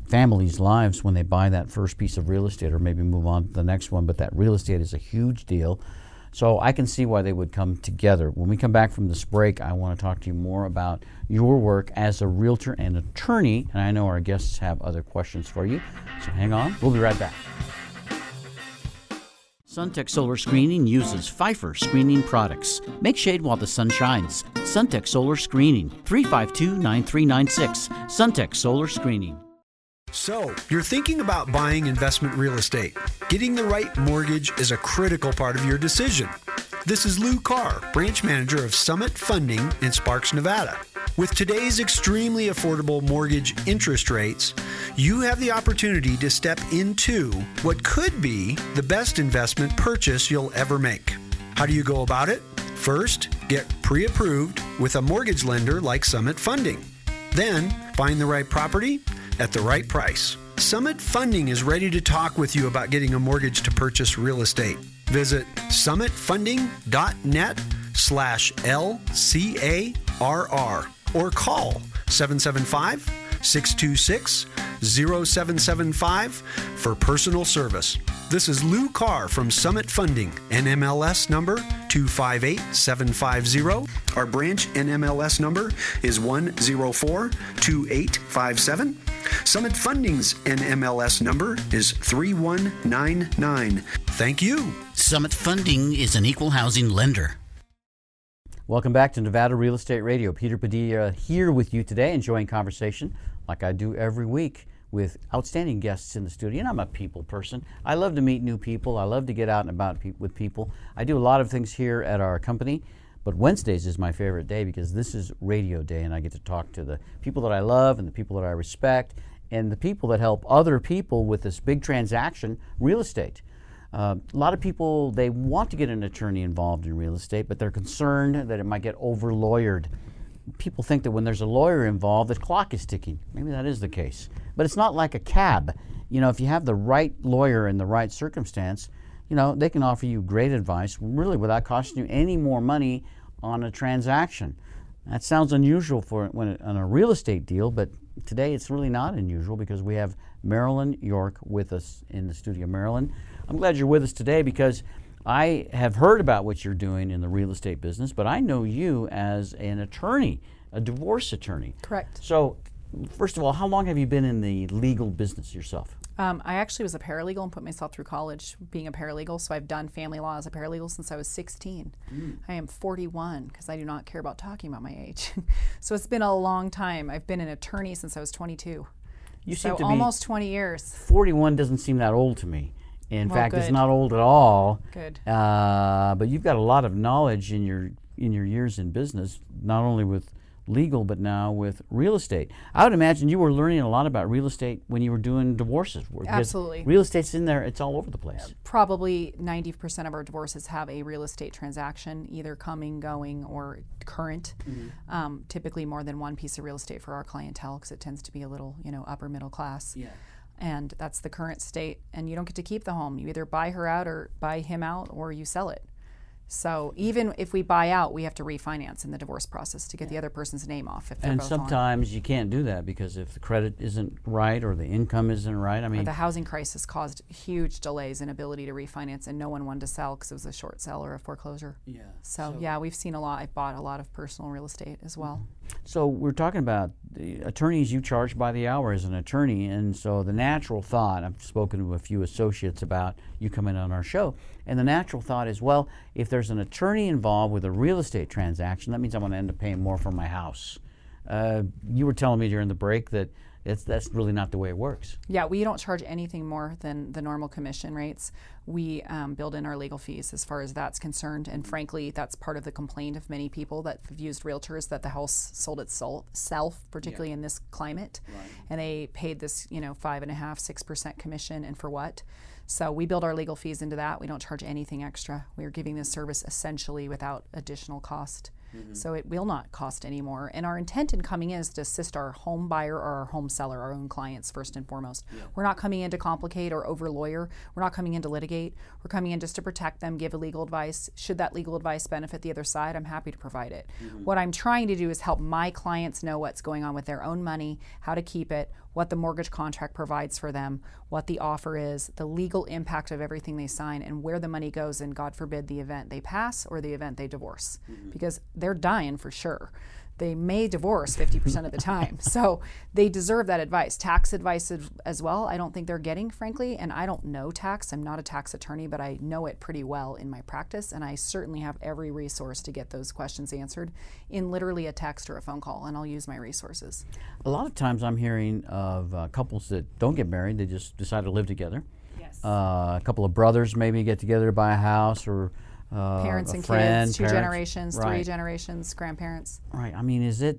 families' lives when they buy that first piece of real estate or maybe move on to the next one, but that real estate is a huge deal. So I can see why they would come together. When we come back from this break, I want to talk to you more about your work as a realtor and attorney, and I know our guests have other questions for you, so hang on. We'll be right back. Suntech Solar Screening uses Phifer screening products. Make shade while the sun shines. Suntech Solar Screening, three five two, nine three nine six. Suntech Solar Screening. So, you're thinking about buying investment real estate. Getting the right mortgage is a critical part of your decision. This is Lou Carr, branch manager of Summit Funding in Sparks, Nevada. With today's extremely affordable mortgage interest rates, you have the opportunity to step into what could be the best investment purchase you'll ever make. How do you go about it? First, get pre-approved with a mortgage lender like Summit Funding. Then, find the right property at the right price. Summit Funding is ready to talk with you about getting a mortgage to purchase real estate. Visit summitfunding.net slash L C A R R. Or call seven seven five, six two six, zero seven seven five for personal service. This is Lou Carr from Summit Funding, N M L S number two five eight seven five zero. Our branch N M L S number is one zero four two eight five seven. Summit Funding's N M L S number is three one nine nine. Thank you. Summit Funding is an equal housing lender. Welcome back to Nevada Real Estate Radio. Peter Padilla here with you today, enjoying conversation like I do every week with outstanding guests in the studio. And I'm a people person. I love to meet new people. I love to get out and about pe- with people. I do a lot of things here at our company, but Wednesdays is my favorite day because this is radio day and I get to talk to the people that I love and the people that I respect and the people that help other people with this big transaction, real estate. Uh, a lot of people, they want to get an attorney involved in real estate, but they're concerned that it might get over-lawyered. People think that when there's a lawyer involved, the clock is ticking. Maybe that is the case. But it's not like a cab. You know, if you have the right lawyer in the right circumstance, you know, they can offer you great advice, really without costing you any more money on a transaction. That sounds unusual for when it, on a real estate deal, but today it's really not unusual because we have Marilyn York with us in the studio. Marilyn, I'm glad you're with us today because I have heard about what you're doing in the real estate business, but I know you as an attorney, a divorce attorney. Correct. So, first of all, how long have you been in the legal business yourself? Um, I actually was a paralegal and put myself through college being a paralegal, so I've done family law as a paralegal since I was sixteen. Mm. I am forty-one because I do not care about talking about my age. So it's been a long time. I've been an attorney since I was twenty-two. You seem so to be almost twenty years. forty-one doesn't seem that old to me. In well, fact, good. It's not old at all. Good. Uh, but you've got a lot of knowledge in your in your years in business, not only with legal, but now with real estate. I would imagine you were learning a lot about real estate when you were doing divorces. Absolutely. Real estate's in there, it's all over the place. Probably ninety percent of our divorces have a real estate transaction, either coming, going, or current. Mm-hmm. Um, typically more than one piece of real estate for our clientele, because it tends to be a little, you know, upper middle class. Yeah. And that's the current state, and you don't get to keep the home. You either buy her out or buy him out, or you sell it. So even if we buy out, we have to refinance in the divorce process to get yeah. the other person's name off. If they're and both sometimes on. You can't do that because if the credit isn't right or the income isn't right, I mean. Or the housing crisis caused huge delays in ability to refinance, and no one wanted to sell because it was a short sale or a foreclosure. Yeah. So, so yeah, we've seen a lot. I've bought a lot of personal real estate as well. So we're talking about the attorneys you charge by the hour as an attorney, and so the natural thought, I've spoken to a few associates about you coming on our show, and the natural thought is, well, if there's an attorney involved with a real estate transaction, that means I'm going to end up paying more for my house. Uh, you were telling me during the break that It's, that's really not the way it works. Yeah, we don't charge anything more than the normal commission rates. We um, build in our legal fees as far as that's concerned, and frankly, that's part of the complaint of many people that have used realtors, that the house sold itself, particularly yeah. in this climate, right. and they paid this, you know, five and a half, six percent commission, and for what? So we build our legal fees into that. We don't charge anything extra. We're giving this service essentially without additional cost. Mm-hmm. So it will not cost any more. And our intent in coming in is to assist our home buyer or our home seller, our own clients, first and foremost. Yeah. We're not coming in to complicate or over lawyer. We're not coming in to litigate. We're coming in just to protect them, give legal advice. Should that legal advice benefit the other side, I'm happy to provide it. Mm-hmm. What I'm trying to do is help my clients know what's going on with their own money, how to keep it, what the mortgage contract provides for them, what the offer is, the legal impact of everything they sign, and where the money goes in, God forbid, the event they pass or the event they divorce. Mm-hmm. Because they're dying for sure. They may divorce fifty percent of the time. So they deserve that advice. Tax advice as well, I don't think they're getting, frankly, and I don't know tax. I'm not a tax attorney, but I know it pretty well in my practice, and I certainly have every resource to get those questions answered in literally a text or a phone call, and I'll use my resources. A lot of times I'm hearing of uh, couples that don't get married, they just decide to live together. Yes. Uh, a couple of brothers maybe get together to buy a house, or Uh, parents and friend, kids, two parents, generations, right. three generations, grandparents. Right. I mean, is it?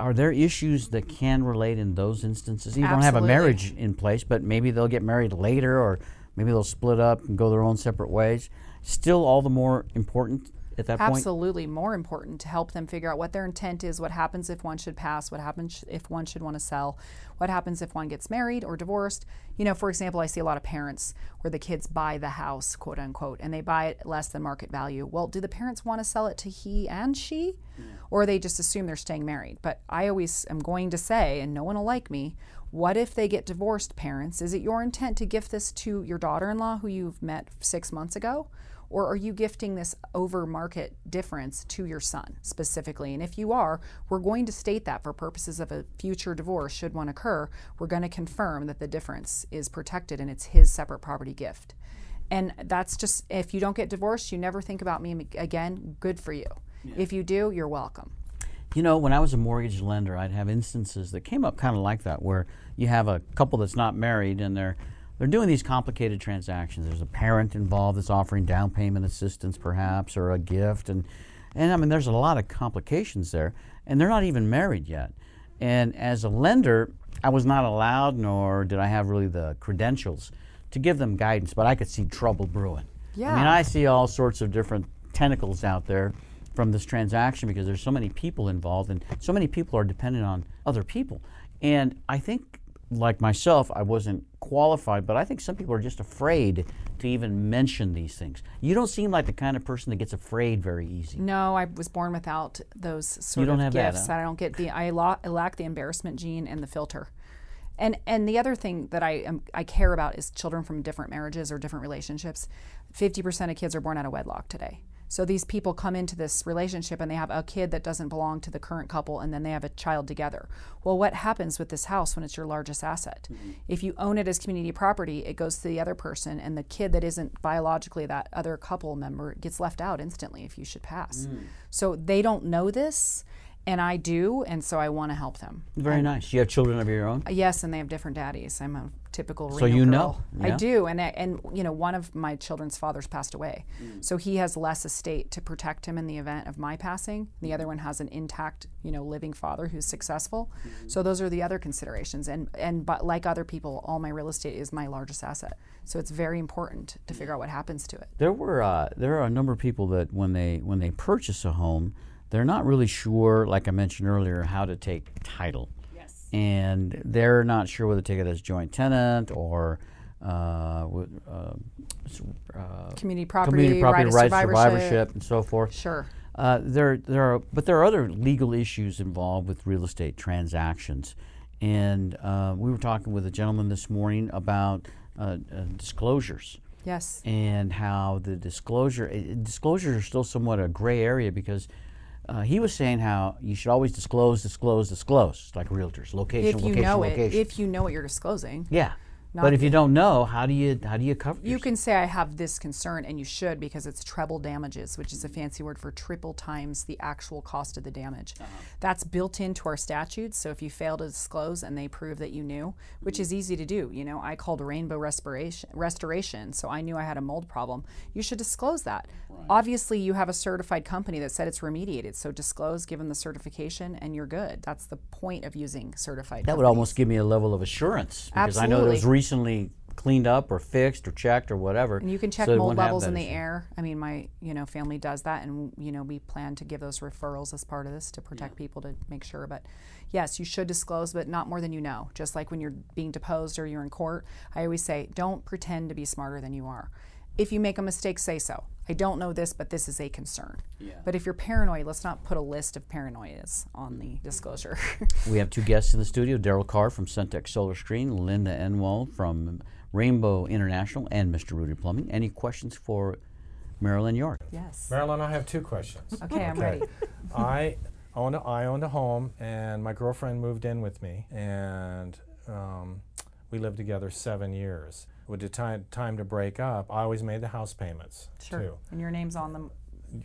Are there issues that can relate in those instances? You Absolutely. Don't have a marriage in place, but maybe they'll get married later, or maybe they'll split up and go their own separate ways. Still, all the more important at that point. Absolutely, more important to help them figure out what their intent is, what happens if one should pass, what happens if one should want to sell, what happens if one gets married or divorced. You know, for example, I see a lot of parents where the kids buy the house, quote unquote, and they buy it less than market value. Well, do the parents want to sell it to he and she? Yeah. Or they just assume they're staying married? But I always am going to say, and no one will like me, what if they get divorced, parents? Is it your intent to gift this to your daughter-in-law who you've met six months ago? Or are you gifting this over market difference to your son specifically? And if you are, we're going to state that for purposes of a future divorce, should one occur, we're going to confirm that the difference is protected and it's his separate property gift. And that's just, if you don't get divorced, you never think about me again, good for you. Yeah. If you do, you're welcome. You know, when I was a mortgage lender, I'd have instances that came up kind of like that, where you have a couple that's not married and they're They're doing these complicated transactions. There's a parent involved that's offering down payment assistance perhaps, or a gift, and and I mean there's a lot of complications there, and they're not even married yet. And as a lender, I was not allowed, nor did I have really the credentials to give them guidance, but I could see trouble brewing. Yeah. I mean, I see all sorts of different tentacles out there from this transaction, because there's so many people involved and so many people are dependent on other people. And I think, like myself, I wasn't qualified, but I think some people are just afraid to even mention these things. You don't seem like the kind of person that gets afraid very easy. No, I was born without those sort of gifts. You don't have that, huh? I don't get the, I, lo- I lack the embarrassment gene and the filter. And and the other thing that I um, I care about is children from different marriages or different relationships. fifty percent of kids are born out of wedlock today. So these people come into this relationship and they have a kid that doesn't belong to the current couple, and then they have a child together. Well, what happens with this house when it's your largest asset? Mm-hmm. If you own it as community property, it goes to the other person, and the kid that isn't biologically that other couple member gets left out instantly if you should pass. Mm. So they don't know this, and I do, and so I want to help them. Very and nice. You have children of your own? Yes, and they have different daddies. I'm a typical Reno so you girl. Know yeah. I do, and I, and you know, one of my children's fathers passed away, mm. so he has less estate to protect him in the event of my passing. The other one has an intact, you know, living father who's successful. Mm-hmm. So those are the other considerations, and and but like other people, all my real estate is my largest asset, so it's very important to figure out what happens to it. There were uh, there are a number of people that when they when they purchase a home, they're not really sure, like I mentioned earlier, how to take title. And they're not sure whether to take it as joint tenant or uh, uh, uh, community property, community property right, rights, survivorship. survivorship, and so forth. Sure. Uh, there, there are, but there are other legal issues involved with real estate transactions. And uh, we were talking with a gentleman this morning about uh, uh, disclosures. Yes. And how the disclosure uh, disclosures are still somewhat a gray area, because Uh, he was saying how you should always disclose, disclose, disclose, like realtors, location, if you location, know it, location. If you know what you're disclosing. Yeah. Not but if you don't know, how do you how do you cover? You yourself? Can say I have this concern, and you should, because it's treble damages, which is a fancy word for triple times the actual cost of the damage. Uh-huh. That's built into our statutes. So if you fail to disclose and they prove that you knew, which is easy to do, you know, I called Rainbow Restoration, restoration, so I knew I had a mold problem. You should disclose that. Right. Obviously, you have a certified company that said it's remediated, so disclose, give them the certification, and you're good. That's the point of using certified. That companies. Would almost give me a level of assurance because Absolutely. I know there's. Recently cleaned up or fixed or checked or whatever. And you can check so mold levels in the issue. Air. I mean, my you know family does that, and you know we plan to give those referrals as part of this to protect yeah. people to make sure. But yes, you should disclose, but not more than you know. Just like when you're being deposed or you're in court, I always say, don't pretend to be smarter than you are. If you make a mistake, say so. I don't know this, but this is a concern. Yeah. But if you're paranoid, let's not put a list of paranoias on the disclosure. We have two guests in the studio, Daryl Carr from Suntech Solar Screen, Linda Enwald from Rainbow International, and Mister Rooter Plumbing. Any questions for Marilyn York? Yes. Marilyn, I have two questions. Okay, okay. I'm ready. I owned, a, I owned a home, and my girlfriend moved in with me, and um, we lived together seven years. With the time, time to break up, I always made the house payments, sure. too. And your name's on the,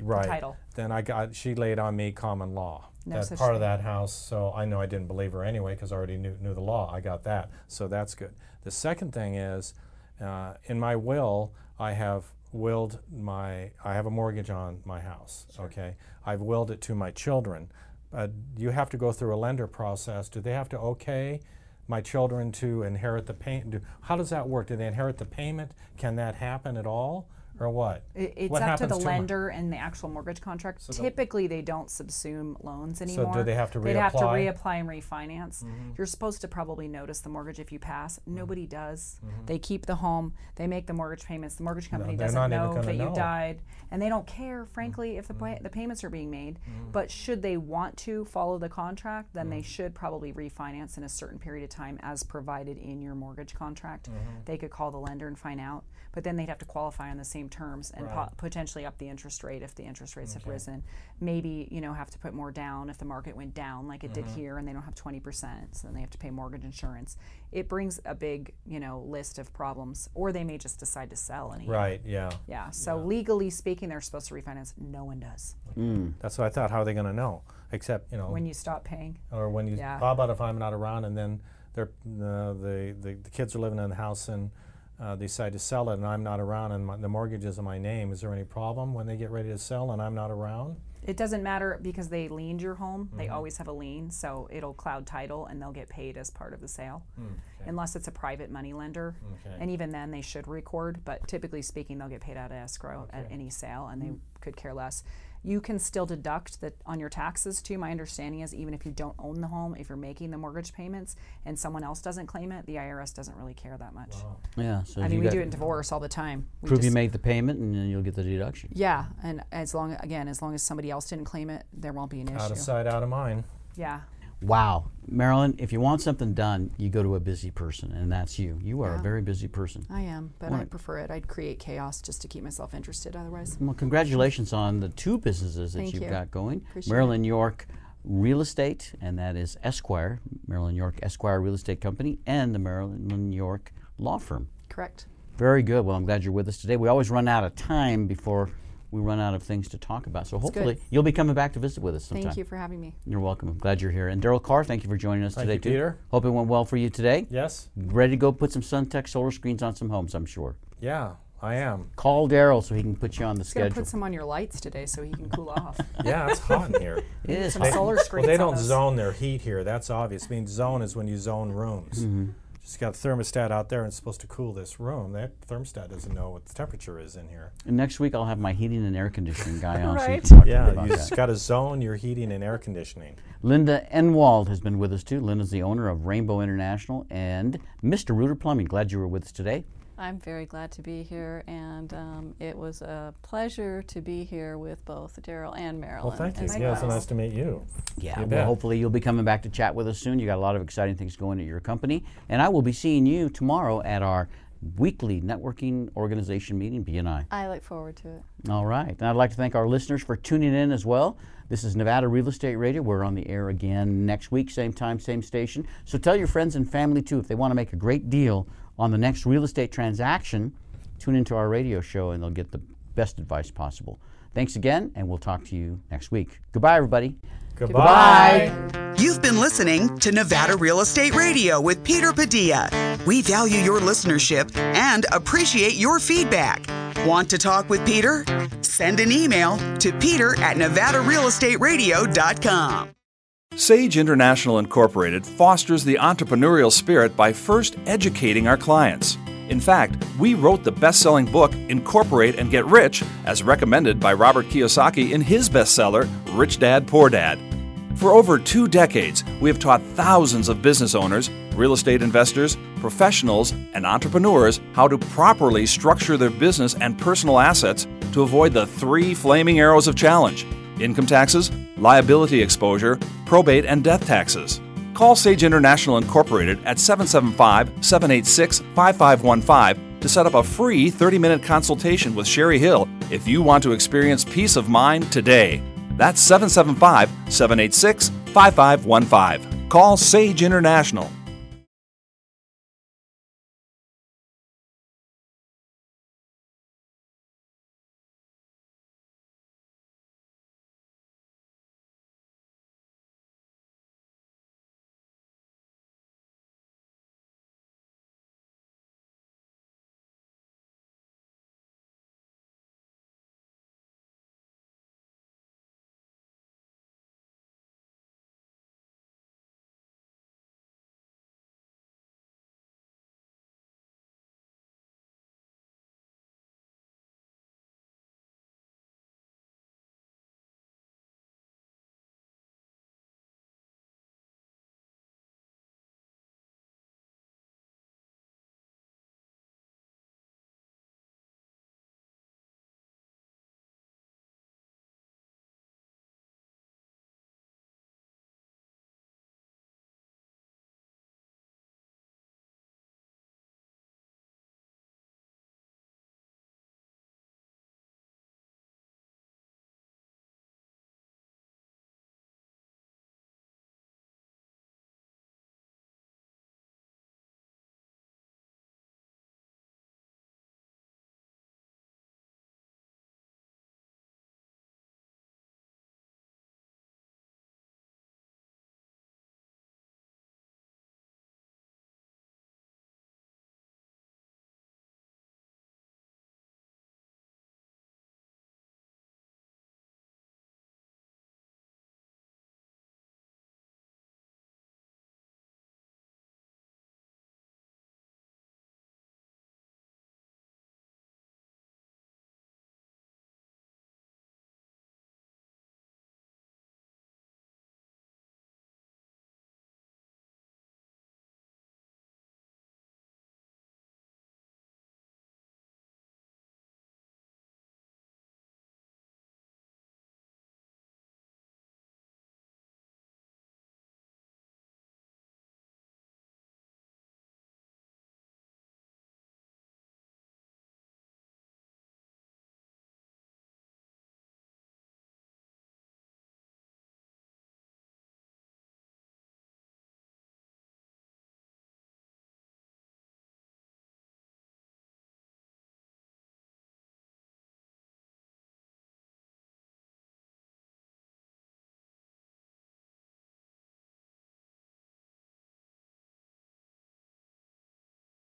right. the title. Then I got, she laid on me common law. No that's part thing. Of that house, so I know I didn't believe her anyway because I already knew, knew the law. I got that, so that's good. The second thing is, uh, in my will, I have willed my, I have a mortgage on my house, sure. okay? I've willed it to my children. Uh, you have to go through a lender process. Do they have to okay my children to inherit the payment? How does that work? Do they inherit the payment? Can that happen at all, or what? It's what up to the to lender my- and the actual mortgage contract. So Typically, the, they don't subsume loans anymore. So do they have to reapply? They have to reapply and refinance. Mm-hmm. You're supposed to probably notice the mortgage if you pass. Mm-hmm. Nobody does. Mm-hmm. They keep the home. They make the mortgage payments. The mortgage company no, doesn't know that know. you died, and they don't care, frankly, mm-hmm. if the pay- the payments are being made. Mm-hmm. But should they want to follow the contract, then mm-hmm. they should probably refinance in a certain period of time, as provided in your mortgage contract. Mm-hmm. They could call the lender and find out, but then they'd have to qualify on the same terms and right. po- potentially up the interest rate if the interest rates okay. have risen. Maybe, you know, have to put more down if the market went down like it mm-hmm. did here, and they don't have twenty percent, so then they have to pay mortgage insurance. It brings a big, you know, list of problems, or they may just decide to sell. Any right, yeah. Yeah, so yeah. legally speaking, they're supposed to refinance. No one does. Mm. That's what I thought. How are they going to know? Except, you know. When you stop paying. Or when you, yeah. how about if I'm not around and then they're, uh, the, the, the kids are living in the house and Uh, they decide to sell it and I'm not around and my, the mortgage is in my name. Is there any problem when they get ready to sell and I'm not around? It doesn't matter because they liened your home. Mm-hmm. They always have a lien, so it'll cloud title and they'll get paid as part of the sale. Okay. Unless it's a private money lender. Okay. And even then they should record, but typically speaking they'll get paid out of escrow okay. at any sale and they mm-hmm. could care less. You can still deduct that on your taxes too. My understanding is even if you don't own the home, if you're making the mortgage payments and someone else doesn't claim it, the I R S doesn't really care that much. Wow. Yeah. So I mean, we do it in divorce all the time. We prove you make the payment and then you'll get the deduction. Yeah, and as long again, as long as somebody else didn't claim it, there won't be an issue. Out of sight, out of mind. Yeah. Wow. Marilyn, if you want something done, you go to a busy person, and that's you. You are yeah. a very busy person. I am, but well, I prefer it. I'd create chaos just to keep myself interested otherwise. Well, congratulations on the two businesses that Thank you've you. got going. Appreciate Marilyn it. York Real Estate, and that is Esquire, Marilyn York Esquire Real Estate Company, and the Marilyn York Law Firm. Correct. Very good. Well, I'm glad you're with us today. We always run out of time before we run out of things to talk about. So that's hopefully good. You'll be coming back to visit with us sometime. Thank you for having me. You're welcome. I'm glad you're here. And Daryl Carr, thank you for joining us thank today, you, too. Peter. Hope it went well for you today. Yes. Ready to go put some Suntech solar screens on some homes, I'm sure. Yeah, I am. Call Daryl so he can put you on the He's schedule. He's going to put some on your lights today so he can cool off. Yeah, it's hot in here. It is. Some hot. solar screens Well, they don't zone their heat here. That's obvious. I mean, zone is when you zone rooms. Mm-hmm. It's got a thermostat out there and it's supposed to cool this room. That thermostat doesn't know what the temperature is in here. And next week I'll have my heating and air conditioning guy on. Right. So you can talk yeah, about you just got to zone your heating and air conditioning. Linda Enwald has been with us too. Linda's the owner of Rainbow International and Mister Rooter Plumbing. Glad you were with us today. I'm very glad to be here, and um, it was a pleasure to be here with both Daryl and Marilyn. Well, thank you. Likewise. Yeah, it's nice to meet you. Yeah, you well, hopefully you'll be coming back to chat with us soon. You got a lot of exciting things going at your company, and I will be seeing you tomorrow at our weekly networking organization meeting, B N I. I look forward to it. All right, and I'd like to thank our listeners for tuning in as well. This is Nevada Real Estate Radio. We're on the air again next week, same time, same station. So tell your friends and family, too, if they want to make a great deal on the next real estate transaction, tune into our radio show and they'll get the best advice possible. Thanks again, and we'll talk to you next week. Goodbye, everybody. Goodbye. Goodbye. You've been listening to Nevada Real Estate Radio with Peter Padilla. We value your listenership and appreciate your feedback. Want to talk with Peter? Send an email to peter at nevada real estate radio dot com. Sage International Incorporated fosters the entrepreneurial spirit by first educating our clients. In fact, we wrote the best-selling book, Incorporate and Get Rich, as recommended by Robert Kiyosaki in his bestseller, Rich Dad, Poor Dad. For over two decades, we have taught thousands of business owners, real estate investors, professionals, and entrepreneurs how to properly structure their business and personal assets to avoid the three flaming arrows of challenge: income taxes, liability exposure, probate, and death taxes. Call Sage International Incorporated at seven seven five, seven eight six, five five one five to set up a free thirty-minute consultation with Sherry Hill if you want to experience peace of mind today. That's seven seven five, seven eight six, five five one five. Call Sage International.